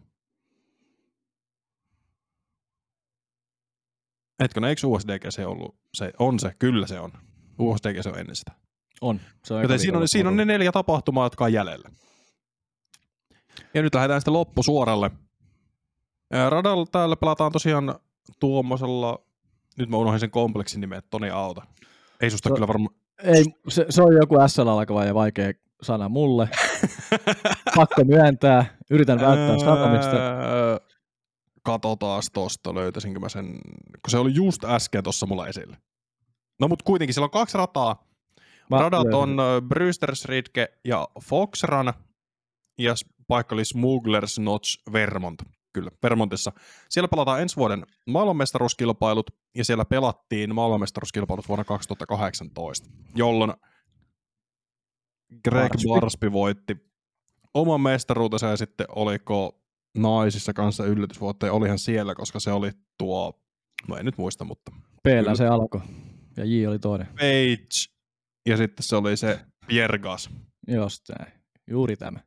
Eikö USDGC ollut? Se on se, kyllä se on. USDGC on ennen sitä. On. Se on. Joten siinä on ne 4 tapahtumaa, jotka on jäljellä. Ja nyt lähdetään sitten loppusuoralle. Radalla täällä pelataan tosiaan tuommoisella, nyt mä unohdin sen kompleksin nimeä, Toni auta. Ei susta kyllä varmaan. Ei, se on joku SL alkava ja vaikea sana mulle. Pakko myöntää, yritän välttää sanomista. Katotaas tosta, löytäisinkö mä sen, kun se oli just äsken tossa mulla esille. No mut kuitenkin, siellä on 2 rataa. Radat on Brewster's Ridge ja Fox Run, ja paikka oli Smuggler's Notch Vermont. Kyllä, Vermontissa. Siellä pelataan ensi vuoden maailmanmestaruuskilpailut, ja siellä pelattiin maailmanmestaruuskilpailut vuonna 2018, jolloin Greg Barsby voitti oman mestaruutensa, ja sitten oliko naisissa kanssa yllätysvuotta, ja olihan siellä, koska se oli tuo, no en nyt muista, mutta P-lä se alkoi, ja J oli toinen. Paige, ja sitten se oli se Piergas. Jostain, juuri tämä.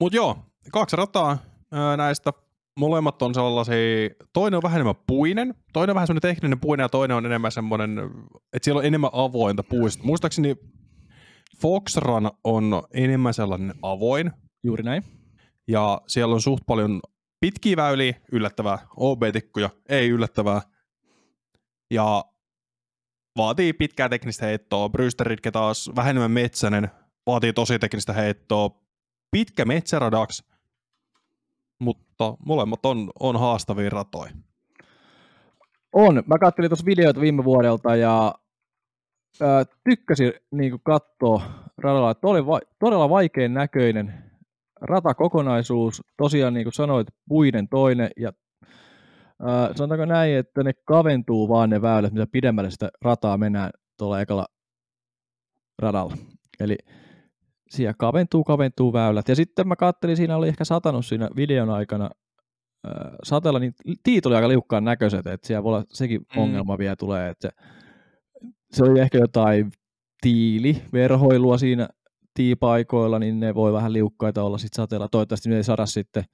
Mut joo, 2 rataa. Näistä molemmat on sellaisia, toinen on vähän enemmän puinen, toinen on vähän semmoinen tekninen puinen ja toinen on enemmän semmoinen, että siellä on enemmän avointa puista. Muistaakseni Fox Run on enemmän sellainen avoin. Juuri näin. Ja siellä on suht paljon pitkiä väyliä, yllättävää, OB-tikkuja, ei yllättävää. Ja vaatii pitkää teknistä heittoa, Brewsteritke taas vähän enemmän metsäinen, vaatii tosi teknistä heittoa, pitkä metsäradaks. Mutta molemmat on haastavia ratoja. On. Mä katselin tuossa videoita viime vuodelta ja tykkäsin niin katsoa radalla. Oli todella vaikean näköinen ratakokonaisuus. Tosiaan niin kuin sanoit, puinen toinen. Ja, sanotaanko näin, että ne kaventuu vaan ne väylät, mitä pidemmälle sitä rataa mennään tuolla ekalla radalla. Eli siellä kaventuu väylät. Ja sitten mä katselin, siinä oli ehkä satanut siinä videon aikana sateella, niin tiit oli aika liukkaan näköiset, että siellä voi olla sekin ongelma vielä tulee, että se oli ehkä jotain tiiliverhoilua siinä tiipaikoilla, niin ne voi vähän liukkaita olla sitten sateella. Toivottavasti ne ei sada sitten.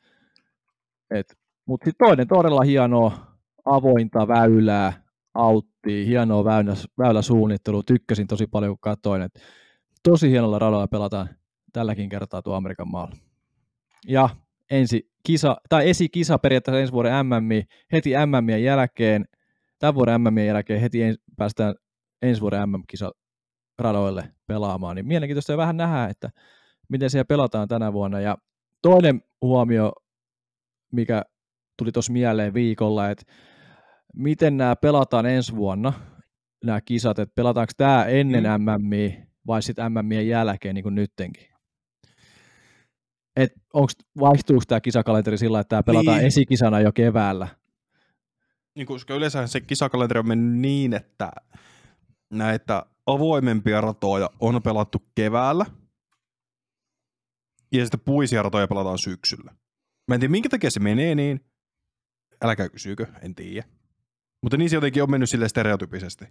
Mutta sitten toinen todella hienoa avointa väylää, auttii, hienoa väyläsuunnittelua, tykkäsin tosi paljon, kun katsoin, että tosi hienolla radalla pelataan tälläkin kertaa tuo Amerikan maalla. Ja esikisa periaatteessa ensi vuoden MM, heti MM:n jälkeen, tämän vuoden MM:n jälkeen heti päästään ensi vuoden MM-kisa radoille pelaamaan. Niin mielenkiintoista ja vähän nähdä, että miten siellä pelataan tänä vuonna. Ja toinen huomio, mikä tuli tuossa mieleen viikolla, että miten nämä pelataan ensi vuonna, nämä kisat, että pelataanko tämä ennen MM:ää, vai sitten MM:ien jälkeen, niin kuin nyttenkin. Vaihtuuko tämä kisakalenteri sillä, että tämä pelataan esikisana jo keväällä? Niin, koska yleensä se kisakalenteri on mennyt niin, että näitä avoimempia ratoja on pelattu keväällä, ja sitten puisia ratoja pelataan syksyllä. Mä en tiedä, minkä takia se menee niin. Älkää kysyykö, en tiedä. Mutta niin se jotenkin on mennyt silleen stereotypisesti.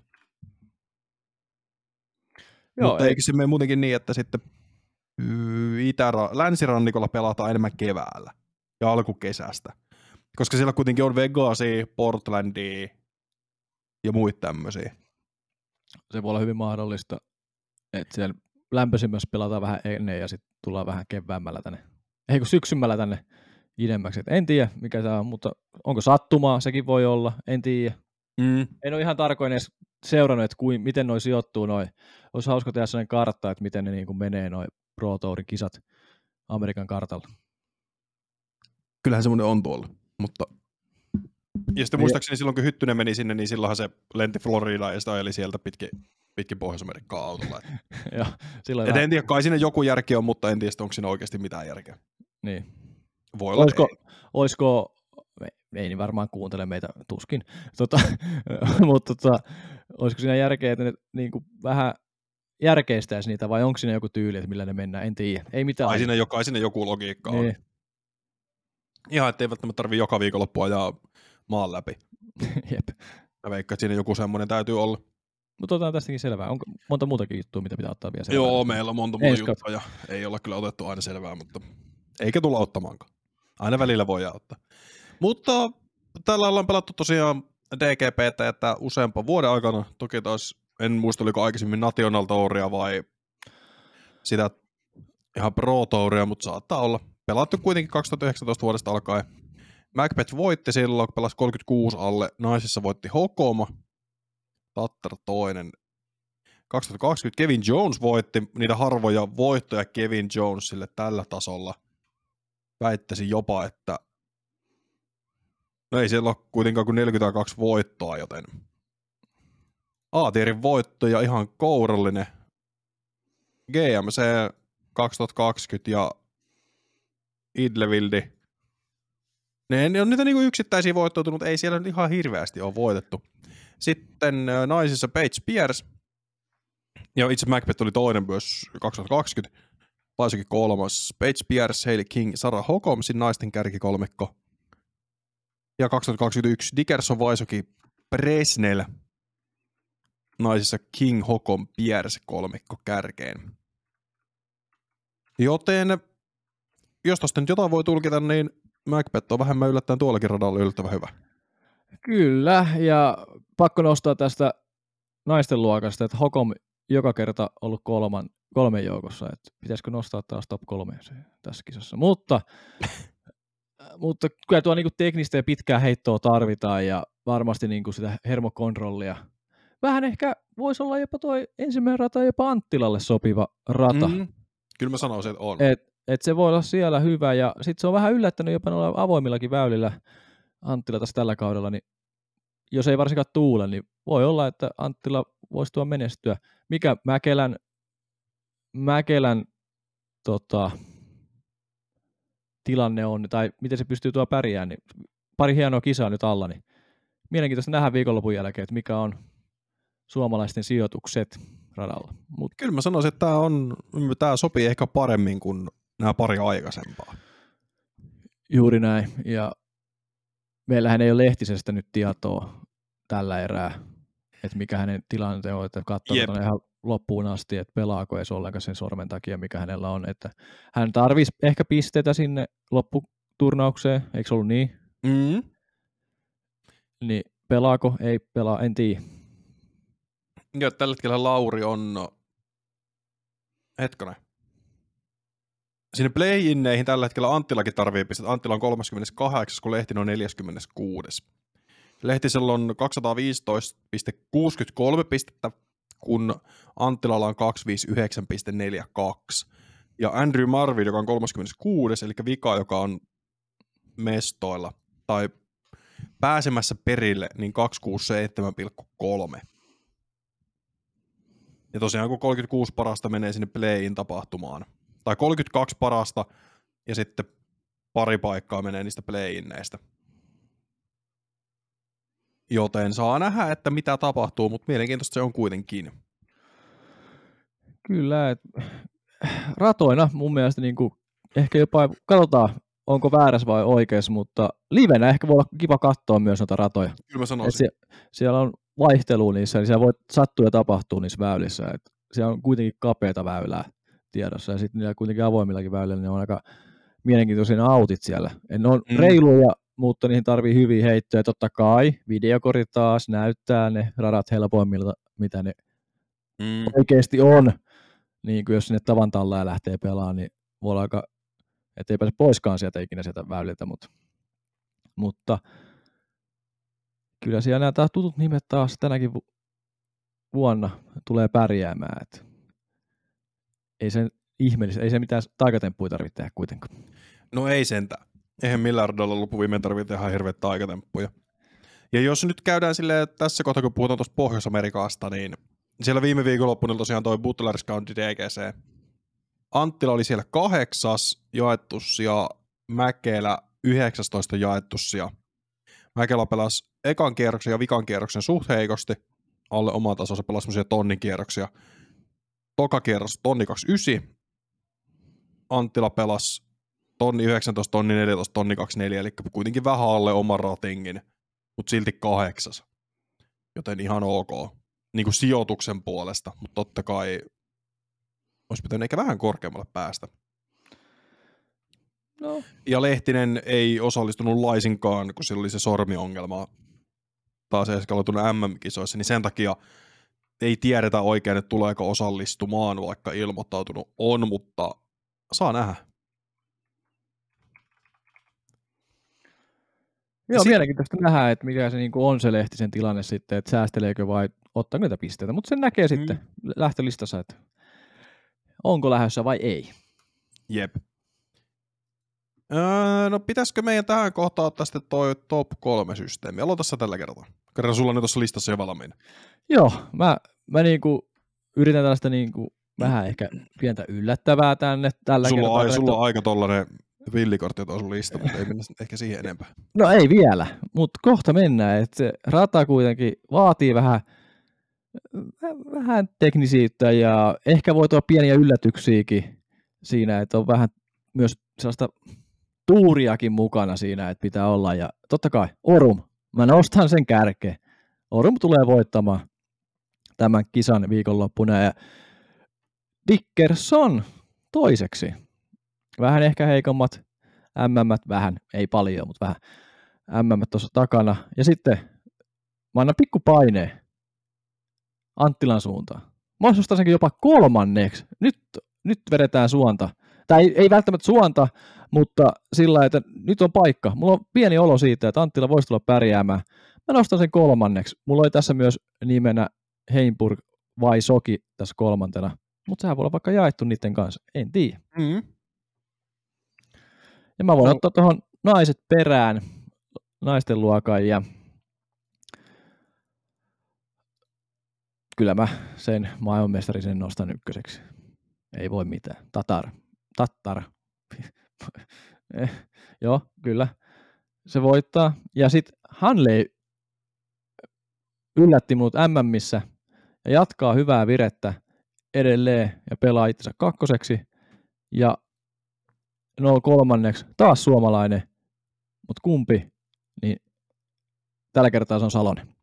Joo, mutta eikö se mene muutenkin niin, että sitten länsirannikolla pelataan enemmän keväällä ja alkukesästä, koska siellä kuitenkin on Vegasia, Portlandia ja muita tämmöisiä. Se voi olla hyvin mahdollista, että siellä lämpöisimmässä pelataan vähän ennen ja sitten tullaan vähän keväämmällä tänne, syksymällä tänne idemmäksi. En tiedä, mikä tämä on, mutta onko sattumaa, sekin voi olla, en tiedä. En ole ihan tarkoin edes seurannut, että miten noi sijoittuu noi. Olisi hauska tehdä sellainen kartta, että miten ne niin kuin menee noi Pro Tourin kisat Amerikan kartalla. Kyllähän semmoinen on tuolla, mutta Ja sitten muistaakseni silloin, kun Hyttynen meni sinne, niin silloinhan se lenti Floridaan ja sitä ajeli sieltä pitkin Pohjois-Amerikkaa autolla. En tiedä, kai siinä joku järki on, mutta en tiedä, onko siinä oikeasti mitään järkeä. Niin. Voi olla. Olisiko, ei niin varmaan kuuntele meitä, tuskin, mutta olisiko siinä järkeä, että ne niinku vähän järkeistäisi niitä, vai onko siinä joku tyyli, että millä ne mennään, en tiedä. Ei mitään. Kai siinä joku logiikka on. Niin. Ihan, ettei välttämättä tarvitse joka viikonloppu ajaa maan läpi. Jep. Mä veikkaan, että siinä joku semmoinen täytyy olla. Mutta otetaan tästäkin selvää. Onko monta muutakin juttua, mitä pitää ottaa vielä selvää? Joo, meillä on monta muuta juttua ja ei olla kyllä otettu aina selvää, mutta eikä tulla ottamaankaan. Aina välillä voi ottaa. Mutta täällä ollaan pelattu tosiaan DGPtä, että useampa vuoden aikana. Toki taas, en muista, oliko aikaisemmin National Touria vai sitä ihan Pro Touria, mutta saattaa olla. Pelattu kuitenkin 2019 vuodesta alkaen. McBeth voitti silloin, pelasi 36 alle. Naisissa voitti Hokoma. Tattara toinen. 2020 Kevin Jones voitti. Niitä harvoja voittoja Kevin Jonesille tällä tasolla. Väittäisin jopa, että no ei siellä ole kuitenkaan kuin 42 voittoa, joten A-tierin voitto ja ihan kourallinen GMC 2020 ja Idlevildi. Ne on niitä niinku yksittäisiä voittoja, mutta ei siellä ihan hirveästi ole voitettu. Sitten naisissa Paige Pierce. Ja itse McBeth oli toinen myös 2020. Vaisukin kolmas. Paige Pierce, Hailey King, Sarah Hokom, sin naisten kärkikolmikko. Ja 2021 Dickerson, Wysocki, Presnell. Naisissa King, Hokom, Pierce kolmikko kärkeen. Joten jos tosta nyt jotain voi tulkita, niin McBeth on vähemmän yllättäen tuollakin radalla yllättävän hyvä. Kyllä, ja pakko nostaa tästä naisten luokasta, että Hokom joka kerta ollut kolmen joukossa, että pitäisikö nostaa taas top 3 tässä kisassa, mutta kyllä tuo niinku teknistä ja pitkää heittoa tarvitaan ja varmasti niinku sitä hermokontrollia. Vähän ehkä voisi olla jopa tuo ensimmäinen rata jopa Anttilalle sopiva rata. Mm-hmm. Kyllä mä sanoisin, että on. Että se voi olla siellä hyvä, ja sitten se on vähän yllättänyt jopa noilla avoimillakin väylillä Anttila tässä tällä kaudella, niin jos ei varsinkaan tuule, niin voi olla, että Anttila voisi tuoda menestyä. Mikä Mäkelän tilanne on, tai miten se pystyy tuoda pärjään, niin pari hienoa kisaa nyt alla, niin mielenkiintoista nähdä viikonlopun jälkeen, että mikä on suomalaisten sijoitukset radalla. Kyllä mä sanoisin, että tämä sopii ehkä paremmin kuin nämä pari aikaisempaa. Juuri näin. Ja meillähän ei ole Lehtisestä nyt tietoa tällä erää, että mikä hänen tilante on, että katsotaan ihan loppuun asti, että pelaako edes ollenkaan sen sormen takia, mikä hänellä on. Että hän tarvisi ehkä pisteitä sinne lopputurnaukseen, eikö se ollut niin? Mm. Niin pelaako, ei pelaa, en tiedä. Joo, tällä hetkellä Lauri on, hetkonen, sinne play-inneihin tällä hetkellä Anttilakin tarvii pistettä. Anttila on 38, kun Lehtinen on 46. Lehtisellä on 215,63 pistettä, kun Anttilalla on 259,42. Ja Andrew Marvin, joka on 36, eli vika, joka on mestoilla, tai pääsemässä perille, niin 267,3. Ja tosiaan kun 36 parasta menee sinne play-in tapahtumaan, tai 32 parasta, ja sitten pari paikkaa menee niistä play-inneistä. Joten saa nähdä, että mitä tapahtuu, mutta mielenkiintoista se on kuitenkin. Kyllä, et ratoina mun mielestä niinku, ehkä jopa, katsotaan onko väärässä vai oikeassa, mutta livenä ehkä voi olla kiva katsoa myös noita ratoja. Kyllä mä sanoisin. Siellä on vaihtelua niissä, niin siellä voi sattua ja tapahtua niissä väylissä. Et siellä on kuitenkin kapeata väylää tiedossa, ja sitten niillä kuitenkin avoimillakin väylillä ne on aika mielenkiintoisia autit siellä. Ne on reiluja, mutta niihin tarvii hyviä heittoja. Totta kai videokori taas näyttää ne radat helpoimmilta, mitä ne oikeasti on. Niin kuin jos sinne tavan tallaan lähtee pelaamaan, niin voi olla aika, ettei pääse poiskaan sieltä ikinä sieltä väyliltä. Mutta kyllä siellä nämä taas tutut nimet taas tänäkin vuonna tulee pärjäämään. Et ei sen ihmeellistä, ei se mitään taikatemppuja tarvitse tehdä kuitenkaan. No ei sentään. Eihän millään radalla loppuviimeen tarvitse tehdä hirveitä taikatemppuja. Ja jos nyt käydään silleen, tässä kohtaa kun puhutaan tuosta Pohjois-Amerikaasta, niin siellä viime viikonloppuna tosiaan toi Butler's County DGC. Anttila oli siellä 8. jaettu sija, Mäkelä 19. jaettu sija. Mäkelä pelasi ekan kierroksen ja vikan kierroksen suht heikosti. Alle oman tasonsa pelasi semmoisia tonnin kierroksia. Toka kierros tonni 29. Anttila pelasi tonni 19, tonni 14, tonni 24, eli kuitenkin vähän alle oman ratingin, mutta silti 8. Joten ihan ok. Niin kuin sijoituksen puolesta, mutta totta kai olisi pitänyt ehkä vähän korkeammalle päästä. No. Ja Lehtinen ei osallistunut laisinkaan, kun sillä oli se sormiongelma taas eskaloitunut MM-kisoissa, niin sen takia ei tiedetä oikein, että tuleeko osallistumaan, vaikka ilmoittautunut on, mutta saa nähdä. Joo, mielenkiintoista nähdä, että mikä se niinku on se Lehtisen tilanne sitten, että säästeleekö vai ottaa niitä pisteitä, mutta sen näkee sitten lähtölistassa, että onko lähdössä vai ei. Jep. No pitäisikö meidän tähän kohtaan ottaa sitten toi top 3 systeemi? Aloita sä tällä kertaa. Kerran sulla on tuossa listassa jo valmiina. Joo, mä niinku yritän tällaista niinku vähän ehkä pientä yllättävää tänne tällä sulla kertaa. Sulla on aika tollainen villikortti, jota on sun lista, mutta ei mennä ehkä siihen enempää. No ei vielä, mutta kohta mennään. Et se rata kuitenkin vaatii vähän teknisyyttä ja ehkä voi tuoda pieniä yllätyksiäkin siinä, että on vähän myös sellaista tuuriakin mukana siinä, että pitää olla. Ja totta kai Orum, mä nostan sen kärkeen. Orum tulee voittamaan tämän kisan viikonloppuna ja Dickerson toiseksi. Vähän ehkä heikommat MM:t, vähän, ei paljon, mutta vähän MM:t tuossa takana. Ja sitten mä annan pikku paineen Anttilan suuntaan. Mä nostan senkin jopa 3. Nyt vedetään suonta. Tai ei välttämättä suonta, mutta sillä, että nyt on paikka. Mulla on pieni olo siitä, että Anttila voisi tulla pärjäämään. Mä nostan sen 3. Mulla oli tässä myös nimenä Heimburg vai Wysocki tässä 3. Mutta sehän voi olla vaikka jaettu niiden kanssa. En tiedä. Mm-hmm. Ja mä voin ottaa tuohon naiset perään, naisten luokan. Ja kyllä mä sen maailmanmestari sen nostan ykköseksi. Ei voi mitään. Tatar. Joo, kyllä. Se voittaa. Ja sitten Hanley yllätti minut MM:issä ja jatkaa hyvää virettä edelleen ja pelaa itsensä 2. Ja 3. taas suomalainen, mutta kumpi, niin tällä kertaa se on Salonen.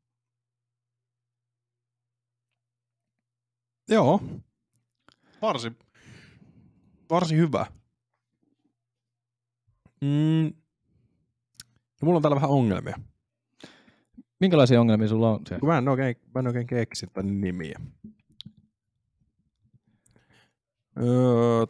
Joo, varsin hyvä. No, mulla on täällä vähän ongelmia. Minkälaisia ongelmia sulla on siellä? Mä en oikein keksi tämän nimiä.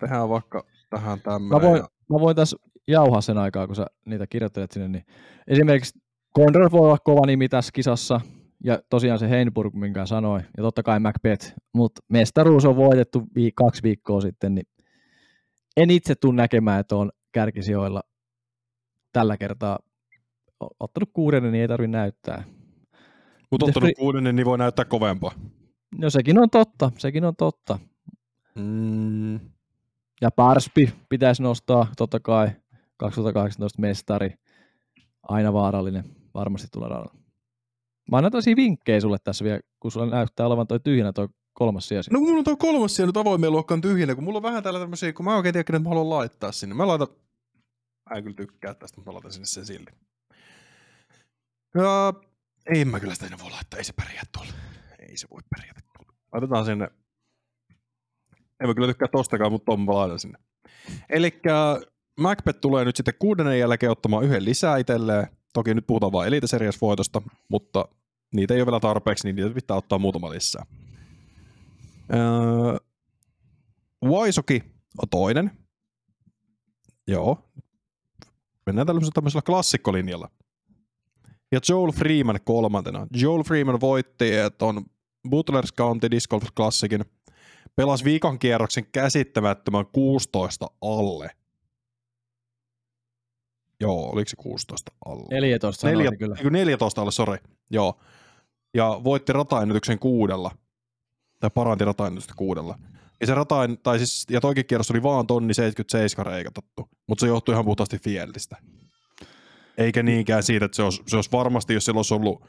Tehdään vaikka tähän tämmöinen. Mä voin tässä jauhaa sen aikaa, kun sä niitä kirjoittelet sinne. Niin esimerkiksi Condor voi olla kova nimi tässä kisassa. Ja tosiaan se Heimburg, minkä sanoi. Ja totta kai McBeth. Mutta mestaruus on voitettu 2 viikkoa sitten. Niin en itse tule näkemään, että on kärkisijoilla tällä kertaa ottanut kuudennen, niin ei tarvitse näyttää. Mutta ottanut 6, niin voi näyttää kovempaa. No sekin on totta. Ja Parspi pitäisi nostaa, totta kai 2018 mestari, aina vaarallinen, varmasti tulee radalla. Mä annan tällaisia vinkkejä sulle tässä vielä, kun sulla näyttää olevan toi tyhjänä toi 3. sija. No mulla on toi 3. sija nyt avoimeen luokkaan tyhjänä, kun mulla on vähän täällä tämmöisiä, kun mä oikein tiedän, että mä haluan laittaa sinne. Mä en kyllä tykkää tästä, mutta mä laitan sinne sen silti. Ja ei mä kyllä sitä enää voi laittaa, ei se pärjää tuolla. Ei se voi pärjätä tuolla. Laitetaan sinne. En mä kyllä tykkää tostakaan, mutta on vaan sinne. Elikkä McBeth tulee nyt sitten 6. jälkeen ottamaan 1 lisää itselleen. Toki nyt puhutaan vaan Elite-series-voitosta, mutta niitä ei ole vielä tarpeeksi, niin niitä pitää ottaa muutama lisää. Wysocki on 2. Joo. Mennään tämmöisellä klassikkolinjalla. Ja Joel Freeman 3. Joel Freeman voitti ton Butler's County Disc Golf Classicin. Pelasi viikon kierroksen käsittämättömän 16 alle. Joo, oliko se 16 alle? 14 sanoisin kyllä. 14 alle, sori. Joo. Ja voitti rataennätyksen 6. Tai paranti rataennätystä 6. Ja se ja toikin kierros oli vaan 1,77 reikatattu, mutta se johtui ihan puhtaasti fieldistä. Eikä niinkään siitä, että se olisi varmasti, jos sillä olisi ollut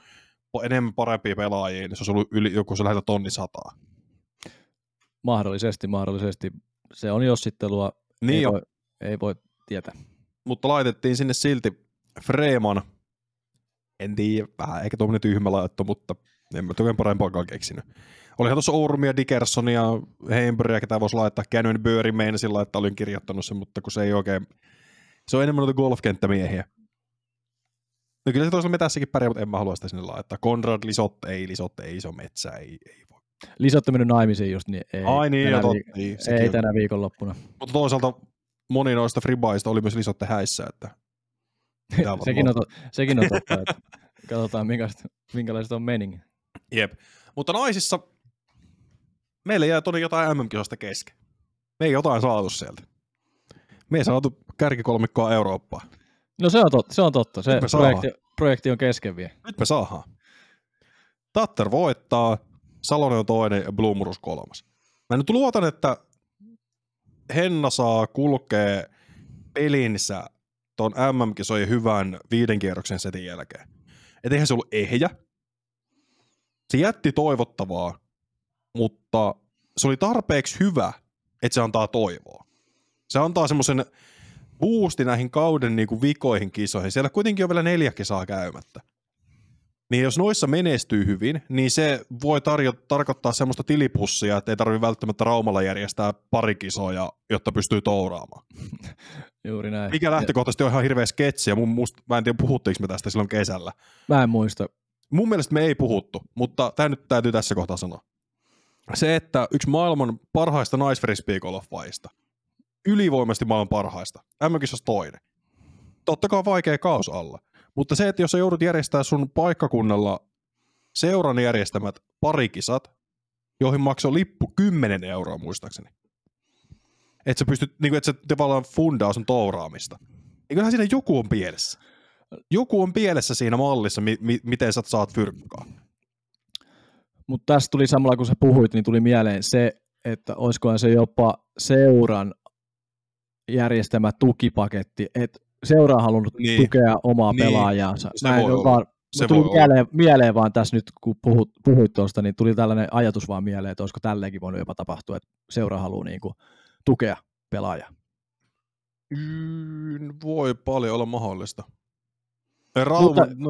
enemmän parempia pelaajia, niin se olisi ollut joku se lähetä 1,100. Mahdollisesti. Se on jossittelua, niin ei voi tietää. Mutta laitettiin sinne silti Freeman. En tiedä, vähän ehkä tuommoinen tyhmä laitto, mutta en mä toki parempaakaan keksinyt. Olihan tuossa Orumia, Dickersonia, Heimburgia, ketä voisi laittaa. Käännyin Böörin meinasin laittaa, olin kirjoittanut sen, mutta kun se ei oikein... Se on enemmän noita golfkenttämiehiä. No kyllä se toisella metässäkin pärjää, mutta en mä halua sitä sinne laittaa. Konrad, Lisot, ei se on metsä, ei voi. Lisot on mennyt naimisiin just niin. Ei tänä viikonloppuna. Mutta toisaalta moni noista fribaista oli myös Lisotte häissä, että... sekin on totta, että katsotaan minkälaiset on meningi. Jep. Mutta naisissa meillä jäi todella jotain MM-kisosta kesken. Me ei jotain saatu sieltä. Me ei saatu kärkikolmikkoa Eurooppaa. No se on totta. Se projekti on kesken vielä. Nyt me saadaan. Tatter voittaa, Salonen on toinen ja Blomroos kolmas. Mä nyt luotan, että Henna saa kulkea pelinsä tuon MM-kisojen hyvän 5 kierroksen setin jälkeen. Et eihän se ollut ehjä. Se jätti toivottavaa, mutta se oli tarpeeksi hyvä, että se antaa toivoa. Se antaa semmoisen boostin näihin kauden niin kuin vikoihin kisoihin. Siellä kuitenkin on vielä 4 kisaa käymättä. Niin jos noissa menestyy hyvin, niin se voi tarkoittaa semmoista tilipussia, että ei tarvitse välttämättä Raumalla järjestää 2 kisoja, jotta pystyy touraamaan. Juuri näin. Mikä lähtökohtaisesti on ihan hirveä sketsi, ja mä en tiedä puhuttiinko me tästä silloin kesällä. Mä en muista. Mun mielestä me ei puhuttu, mutta tämä nyt täytyy tässä kohtaa sanoa. Se, että yksi maailman parhaista naisfrisbeegolfvaajista, ylivoimaisesti maailman parhaista, MM-kisossa toinen. Totta kai vaikea kaos alla. Mutta se, että jos sä joudut järjestämään sun paikkakunnalla seuran järjestämät 2 kisat, joihin maksoi lippu 10 euroa muistaakseni. Että sä pystyt, niin että sä tavallaan fundaa sun touraamista. Eiköhän siinä joku on pielessä. Joku on pielessä siinä mallissa, miten sä saat fyrkkaa. Mutta tässä tuli samalla, kun sä puhuit, niin tuli mieleen se, että olisikohan se jopa seuran järjestämä tukipaketti, että seura on halunnut tukea omaa pelaajaansa. Tuli mieleen vaan tässä nyt, kun puhuit tuosta, niin tuli tällainen ajatus vaan mieleen, että olisiko tälleenkin voinut jopa tapahtua, että seura haluaa niin kuin tukea pelaajaa. Voi paljon olla mahdollista.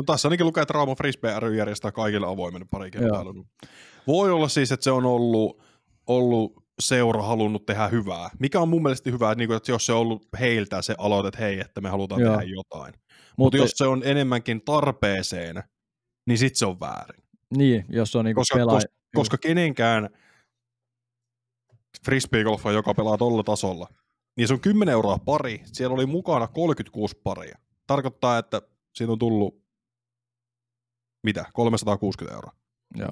Tässä ainakin lukee, että Rauma Frisbee ry järjestää kaikille avoimen pari kertaa. Voi olla siis, että se on ollut seura halunnut tehdä hyvää, mikä on mun mielestä hyvää, että jos se on ollut heiltä se aloite, että hei, että me halutaan tehdä jotain. Mutta jos se on enemmänkin tarpeeseen, niin sit se on väärin. Niin, jos se on niin koska kenenkään frisbeegolfa, joka pelaa tolla tasolla, niin se on 10 euroa pari, siellä oli mukana 36 paria. Tarkoittaa, että siitä on tullut 360 euroa. Joo.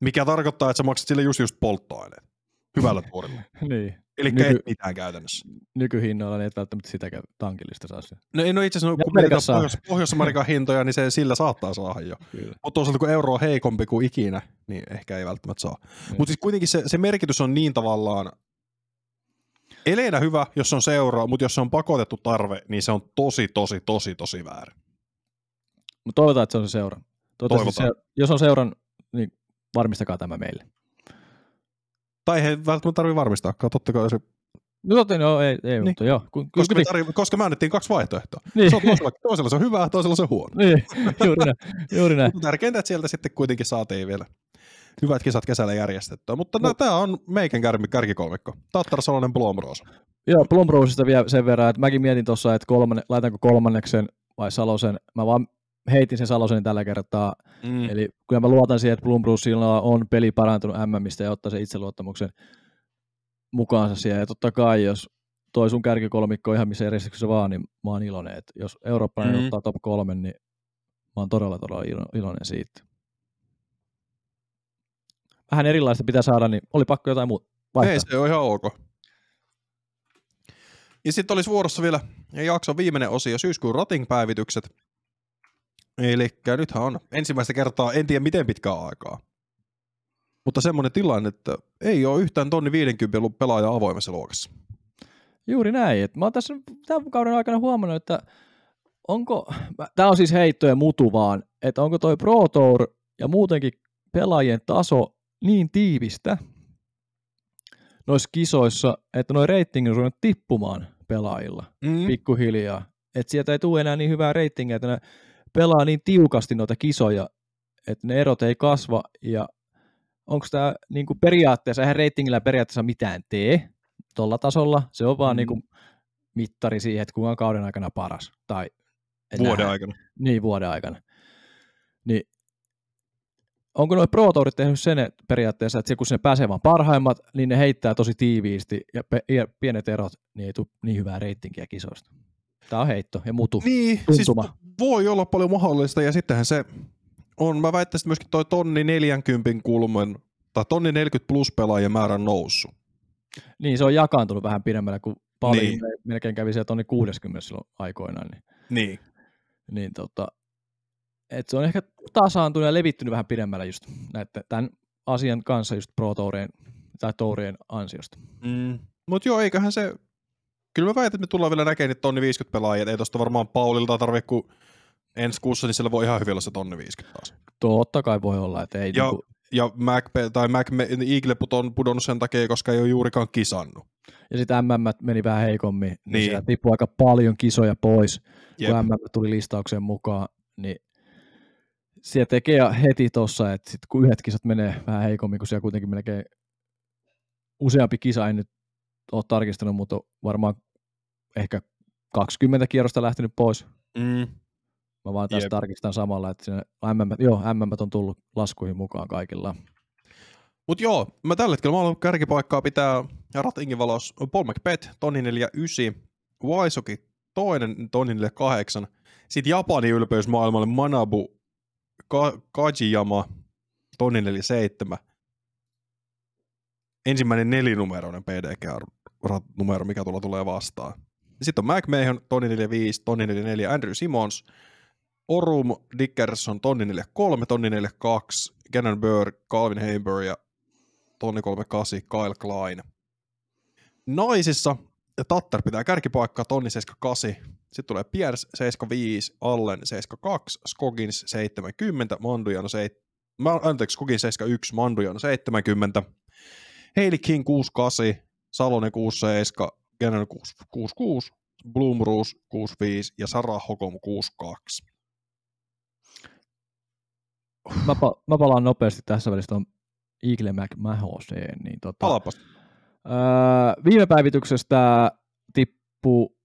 Mikä tarkoittaa, että sä maksat sille just polttoaineet. Hyvällä tuorilla. Niin. Eli ei mitään käytännössä. Nykyhinnoilla niin et välttämättä sitäkään tankillista saa sen. No ei, itse asiassa kun mietitään Pohjois-Amerikan hintoja, niin se sillä saattaa saada jo. Mutta toisaalta kun euro on heikompi kuin ikinä, niin ehkä ei välttämättä saa. Mutta siis kuitenkin se merkitys on niin tavallaan eleenä hyvä, jos on seuraa, mutta jos se on pakotettu tarve, niin se on tosi väärin. Mutta toivotaan, että se on se seura. Jos on seuran, niin varmistakaa tämä meille. Tai he välttämättä tarvitse varmistaakaan, totta kai se... No ei, mutta joo. Koska me annettiin 2 vaihtoehtoa. Niin. Se on toisella se on hyvää, toisella se on huono. Niin, juuri näin. Tärkeintä, että sieltä sitten kuitenkin saatiin vielä hyvät kisat kesällä järjestettyä. Mutta tämä on meikän kärkikolmikko. Tattar, Salonen, Blomroos. Joo, Blomroosista vielä sen verran, että mäkin mietin tuossa, että laitanko kolmanneksen vai Salosen. Mä vaan heitin sen Salosen tällä kertaa. Mm. Eli kyllä mä luotan siihen, että Blomroosilla on peli parantunut MM:stä ja ottaa sen itseluottamuksen mukaansa siihen. Ja totta kai, jos toi sun kärkikolmikko ihan missä järjestyksessä vaan, niin mä oon iloinen. Että jos eurooppalainen ottaa top 3, niin mä oon todella iloinen siitä. Vähän erilaista pitää saada, niin oli pakko jotain muuta vaihtaa. Ei, se on ihan ok. Ja sitten olisi vuorossa vielä jakson viimeinen osio, syyskuun ratingpäivitykset. Eli nythän on ensimmäistä kertaa, en tiedä miten pitkää aikaa. Mutta semmoinen tilanne, että ei ole yhtään 1,50 pelaajaa avoimessa luokassa. Juuri näin. Mä oon tässä tämän kauden aikana huomannut, että onko, tää on siis heittoja mutu vaan, että onko toi Pro Tour ja muutenkin pelaajien taso niin tiivistä noissa kisoissa, että noi reitingit on tippumaan pelaajilla pikkuhiljaa. Että sieltä ei tule enää niin hyvää reitingiä, että ne pelaa niin tiukasti noita kisoja, että ne erot ei kasva. Ja onko tämä niinku periaatteessa, eihän reitingillä periaatteessa mitään tee tuolla tasolla, se on vaan niinku mittari siihen, että kuinka on kauden aikana paras. Tai vuoden aikana. Niin, vuoden aikana. Niin, onko nuo pro-tourit tehnyt sen että periaatteessa, että kun ne pääsee vaan parhaimmat, niin ne heittää tosi tiiviisti ja pienet erot, niin ei tule niin hyvää reitinkiä kisoista. Tämä on heitto ja mutu. Niin, tuntuma. Siis voi olla paljon mahdollista ja sittenhän se on, mä väittäisin myöskin toi 1,40 kulman tai 1,40 plus pelaajien määrän noussut. Niin, se on jakaantunut vähän pidemmällä, kun paljon niin. Melkein kävi siellä 1,60 silloin aikoinaan. Niin. Niin että se on ehkä tasaantunut ja levittynyt vähän pidemmällä just tämän asian kanssa just pro-tourien tai tourien ansiosta. Mm. Mutta joo, eiköhän se, kyllä mä väitän, että me tullaan vielä näkemään niitä 1,50 pelaajia, ei tosta varmaan Paulilta tarvitse, kun ensi kuussa, niin sillä voi ihan hyvin olla se 1,50 taas. Totta kai voi olla, että ei. Ja, niinku... ja Eagle on pudonnut sen takia, koska ei ole juurikaan kisannut. Ja sitten MM meni vähän heikommin, niin siellä tippui aika paljon kisoja pois, kun MM tuli listaukseen mukaan, niin siellä tekee heti tossa, että sit kun yhdet kisat menee vähän heikommin, kun siellä kuitenkin melkein useampi kisa, en nyt ole tarkistanut, mutta varmaan ehkä 20 kierrosta lähtenyt pois. Mm. Mä vaan taas tarkistan samalla, että siinä MM on tullut laskuihin mukaan kaikilla. Mut joo, mä tällä hetkellä mä olen kärkipaikkaa pitää ratingin valossa Paul McBeth, 1,49, Wysocki toinen, 1,48, sit Japanin ylpeys maailmalle Manabu Kajiyama, 1,47, ensimmäinen nelinumeroinen PDG-numero, mikä tulla tulee vastaan. Sitten on McMahon, 1,45, 1,44, Andrew Simons, Orum, Dickerson, 1,43, 1,42, Gannonberg, Calvin Heimburg ja 1,38, Kyle Klein. Naisissa Tatter pitää kärkipaikkaa, 1,78, sitten tulee Pierce, 7,5, Allen, 7,2, Scoggins, 70, Mandujana, 7,1, Mandujana, 70, Heili King, 6,8, Salonen, 6,7, Gannon, 6,6, Blomroos, 6,5 ja Sarah Hokom, 6,2. Mä palaan nopeasti tässä välissä tuon Eagle McMahoseen. Niin palapas. Viime päivityksestä tippuu,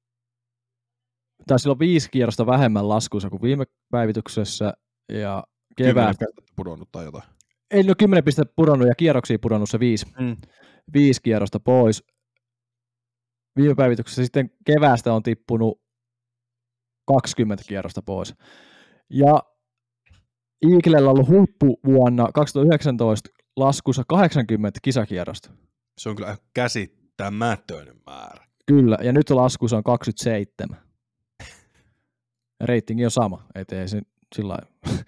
tai silloin 5 kierrosta vähemmän laskuissa kuin viime päivityksessä. Ja keväästä 10 pistettä pudonnut tai jotain. Ei, no 10 pistettä pudonnut ja kierroksia pudonnut se 5 kierrosta pois. Viime päivityksessä sitten keväästä on tippunut 20 kierrosta pois. Ja Eaglella on ollut huippuvuonna 2019 laskussa 80 kisakierrosta. Se on kyllä käsittämätön määrä. Kyllä, ja nyt laskussa on 27. Reitingi on sama, ettei se sillä lailla.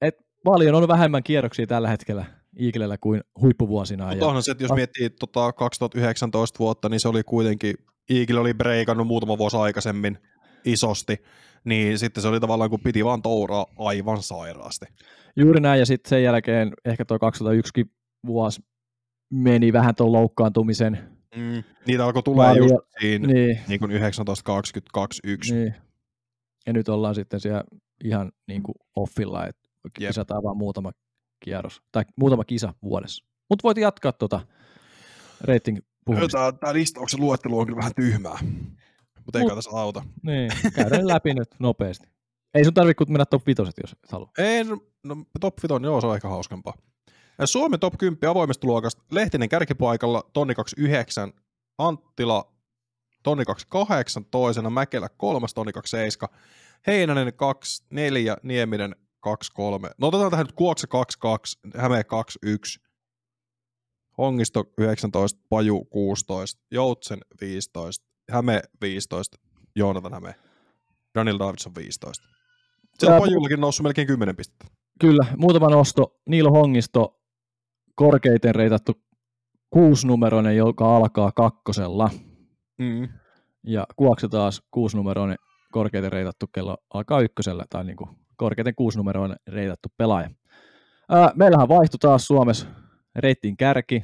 Et paljon on vähemmän kierroksia tällä hetkellä Eaglellä kuin huippuvuosina. Mutta onhan se, että jos miettii 2019 vuotta, niin se oli kuitenkin, Eagle oli breikannut muutama vuosi aikaisemmin isosti. Niin sitten se oli tavallaan, kun piti vaan touraa aivan sairaasti. Juuri näin, ja sitten sen jälkeen ehkä tuo 2001 vuosi meni vähän tuon loukkaantumisen. Niitä alkoi tulee just siinä, niin kuin 1920-21. Niin. Ja nyt ollaan sitten siellä ihan niin kuin offilla, että kisataan vaan muutama kierros, tai muutama kisa vuodessa. Mutta voit jatkaa tuota rating-puhumista. Tämä listauksen luettelu on kyllä vähän tyhmää. Mutta ei kai tässä auta. Niin, käydään läpi nyt nopeasti. Ei sun tarvitse mennä top 5, jos et halua. Ei, no top 5, joo, se on aika hauskempaa. Suomen top 10 avoimesta luokasta. Lehtinen kärkipaikalla, 1,29, Anttila, 1,28, toisena, Mäkelä, 3, 1,27, Heinänen, 2,4, Nieminen, 2,3. No otetaan tähän nyt Kuoksa, 2,2, Häme, 2,1, Hongisto 19, Paju 16, Joutsen 15, Häme 15, Joonatan Häme, Daniel Davidson 15. Siellä Pajullakin noussut melkein 10 pistettä. Kyllä, muutama nosto. Niilo Hongisto korkeiten reitattu 6-numeroinen, joka alkaa 2:lla. Mm. Ja Kuoksa taas 6-numeroinen korkeiten reitattu, kello alkaa 1:llä, tai niin kuin korkeiten 6-numeroinen reitattu pelaaja. Meillähän vaihtui taas Suomessa reitin kärki.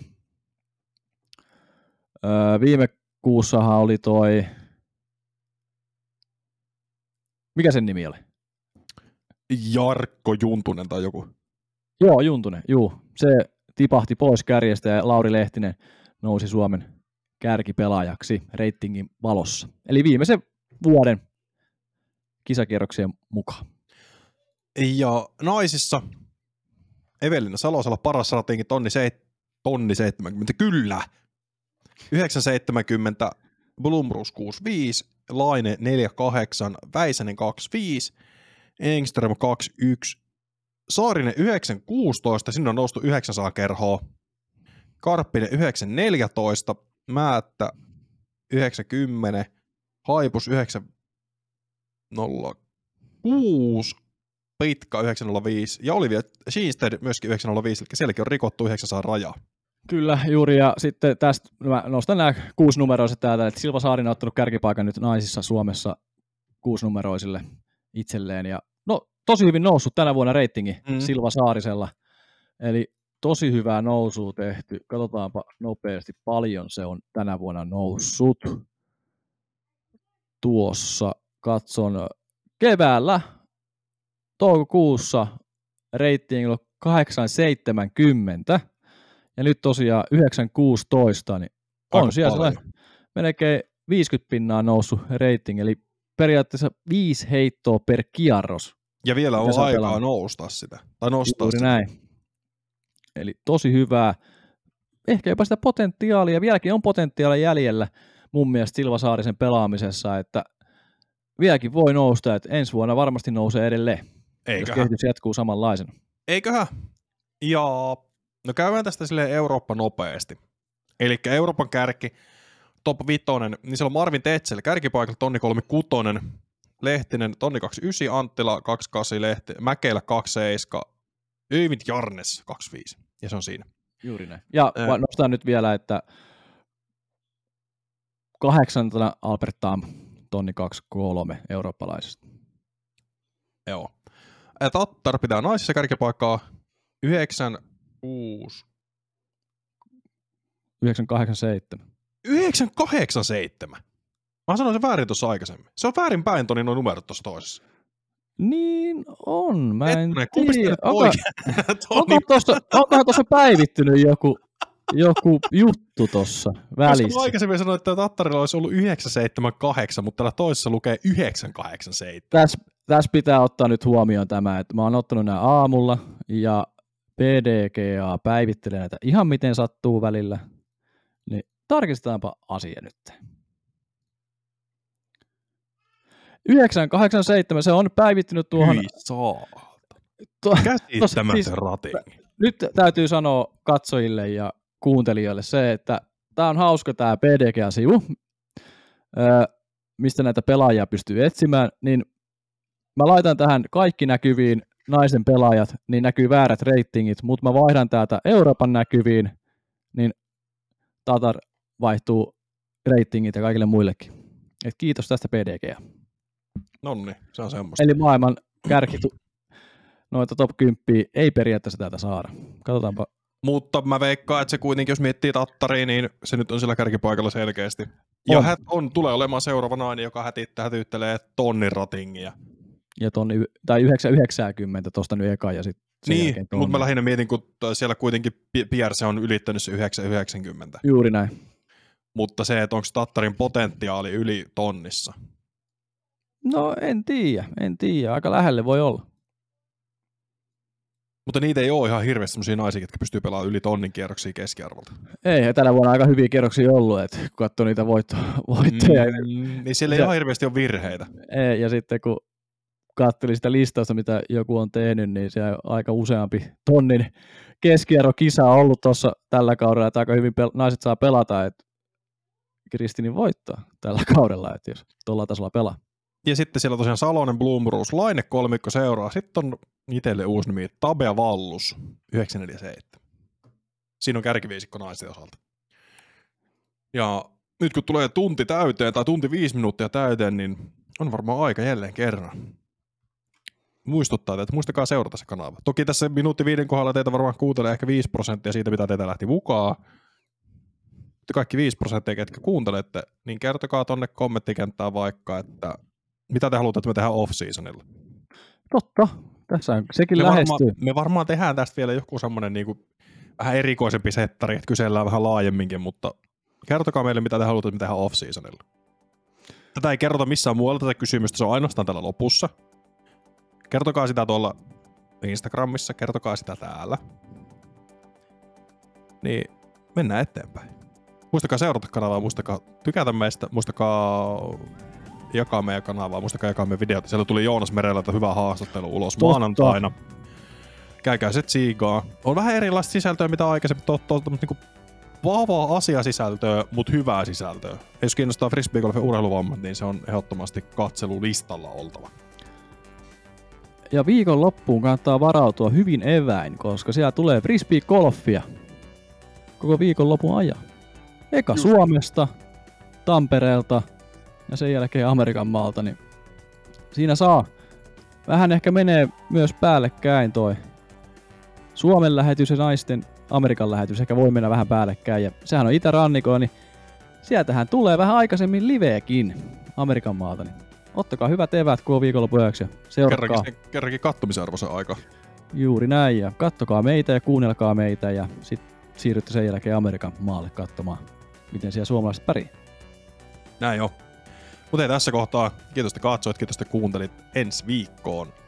Viime kuussahan oli toi... Mikä sen nimi oli? Jarkko Juntunen tai joku. Joo, Juntunen, juu. Se tipahti pois kärjestä ja Lauri Lehtinen nousi Suomen kärkipelaajaksi reitingin valossa. Eli viimeisen vuoden kisakierroksien mukaan. Ja naisissa Eveliina Salosella paras ratinki tonni 70, kyllä. 970, Blomroos 65, Laine 48, Väisänen 25, Engström 21, Saarinen 916, sinne on noustu 900 kerhoa. Karppinen 914, Määttä 90, Haipus 906, Pitkä 905 ja Olivia Schinstein myöskin 905, eli sielläkin on rikottu 900 rajaa. Kyllä, juuri, ja sitten tästä mä nostan nämä 6-numeroiset täältä, että Silva Saarinen on ottanut kärkipaikan nyt naisissa Suomessa 6-numeroisille itselleen, ja no tosi hyvin noussut tänä vuonna reitingi Silva Saarisella, eli tosi hyvää nousua tehty, katsotaanpa nopeasti paljon se on tänä vuonna noussut, tuossa katson keväällä, toukokuussa reitingillä 870, ja nyt tosiaan 9.16, niin on siellä melkein 50% noussut rating, eli periaatteessa 5 heittoa per kierros. Ja vielä on aikaa pelaa. Nousta sitä, tai nostaa juuri sitä. Näin. Eli tosi hyvää, ehkä jopa sitä potentiaalia, vieläkin on potentiaalia jäljellä mun mielestä Silva Saarisen pelaamisessa, että vieläkin voi nousta, että ensi vuonna varmasti nousee edelleen, eiköhän, jos kehitys jatkuu samanlaisena. Eiköhän, ja... No käydään tästä silleen Eurooppa nopeasti. Eli Euroopan kärki, top 5, niin siellä on Marvin Tetzel kärkipaikalla, tonni 36, Lehtinen, tonni 29, Anttila 28, Mäkelä 27, Yvit Jarnes 25, ja se on siinä. Juuri näin. Ja nostan nyt vielä, että 8. Albert Tamm, tonni 23 eurooppalaisesta. Joo. Tattar pitää naisissa kärkipaikkaa, 987. Mä sanoin sen väärin tuossa aikaisemmin. Se on väärin päin toni nuo numerot tuossa toisessa. Niin on, mä en tiedä. Onkohan tuossa päivittynyt joku juttu tuossa välissä? Koska aikaisemmin sanoin, että Tattarilla olisi ollut 978, mutta täällä toisessa lukee 987. Tässä pitää ottaa nyt huomioon tämä, että mä oon ottanut nämä aamulla ja PDGA päivittelee näitä ihan miten sattuu välillä, niin tarkistetaanpa asia nyt. 987, se on päivittynyt tuohon... Hyi saata. Käsittämätön ratingi. Nyt täytyy sanoa katsojille ja kuuntelijoille se, että tämä on hauska tämä PDGA-sivu, mistä näitä pelaajia pystyy etsimään, niin mä laitan tähän kaikki näkyviin naisen pelaajat, niin näkyy väärät ratingit, mutta mä vaihdan täältä Euroopan näkyviin, niin Tatar vaihtuu ratingit ja kaikille muillekin. Et kiitos tästä PDG. Nonni, se on semmoista. Eli maailman kärki noita top 10 ei periaatteessa täältä saada. Katsotaanpa. Mutta mä veikkaan, että se kuitenkin, jos miettii Tattaria, niin se nyt on sillä kärkipaikalla selkeästi. Ja hän tulee olemaan seuraava nainen, joka hätyyttelee tonnin ratingia. Ja tonni, tai 990 tuosta nyt eka ja sitten niin, mutta mä lähinnä mietin, kun siellä kuitenkin Pierce on ylittänyt se 990. Juuri näin. Mutta se, että onko Tattarin potentiaali yli tonnissa? No en tiedä, aika lähelle voi olla. Mutta niitä ei ole ihan hirveästi sellaisia naisia, jotka pystyy pelaamaan yli tonnin kierroksia keskiarvolta. Ei, tällä vuonna aika hyviä kierroksia ollut, että kun katsoo niitä voittoja. Niin siellä ei ihan hirveästi ole virheitä. Ei, ja sitten kun katselin sitä listausta, mitä joku on tehnyt, niin se on aika useampi tonnin keskiarvokisa ollut tuossa tällä kaudella, että aika hyvin naiset saa pelata, että Kristinin voittaa tällä kaudella, että jos tuolla tasolla pelaa. Ja sitten siellä tosiaan Salonen, Blomroos, Laine kolmikko seuraa. Sitten on itselle uusi nimi, Tabea Vallus, 947. Siinä on kärkiviisikko naisten osalta. Ja nyt kun tulee tunti täyteen tai tunti 5 minuuttia täyteen, niin on varmaan aika jälleen kerran. Muistuttaa teitä, muistakaa seurata se kanava. Toki tässä minuutti 5 kohdalla teitä varmaan kuuntelee ehkä 5% siitä, mitä teitä lähti mukaan. Kaikki 5%, ketkä kuuntelette, niin kertokaa tonne kommenttikenttään vaikka, että mitä te haluatte, että me tehdään off-seasonilla. Totta, tässä on sekin lähestyy. Me varmaan tehdään tästä vielä joku semmoinen niinku vähän erikoisempi settari, että kysellään vähän laajemminkin, mutta kertokaa meille, mitä te haluatte, että me tehdään off-seasonilla. Tätä ei kerrota missään muualla tätä kysymystä, se on ainoastaan täällä lopussa. Kertokaa sitä tuolla Instagramissa, kertokaa sitä täällä. Niin mennään eteenpäin. Muistakaa seurata kanavaa, muistakaa tykätä meistä, muistakaa jakaa meidän kanavaa, muistakaa jakaa meidän videota. Siellä tuli Joonas Merelältä hyvä haastattelu ulos maanantaina. Käykää se tsiigaa. On vähän erilaista sisältöä, mitä aikaisemmin niinku vahvaa asiasisältöä, mutta hyvää sisältöä. Jos kiinnostaa frisbeegolfin urheiluvammat, niin se on ehdottomasti katselulistalla oltava. Ja viikon loppuun kannattaa varautua hyvin eväin, koska siellä tulee frisbeegolfia koko viikon lopun ajan. Eka just Suomesta, Tampereelta ja sen jälkeen Amerikan maalta, niin siinä saa. Vähän ehkä menee myös päällekkäin toi Suomen lähetys ja naisten Amerikan lähetys, ehkä voi mennä vähän päällekkäin. Ja sehän on itärannikoa, niin sieltähän tulee vähän aikaisemmin liveekin Amerikan maalta, niin ottakaa hyvät eväät, kun on viikonlopuksi ja seuratkaa. Kerrankin kattomisarvoisen aika. Juuri näin, ja kattokaa meitä ja kuunnelkaa meitä ja sit siirrytte sen jälkeen Amerikan maalle katsomaan, miten siellä suomalaiset pärjää. Näin on. Mutta tässä kohtaa, kiitos te katsoit, kiitos te kuuntelit, ensi viikkoon.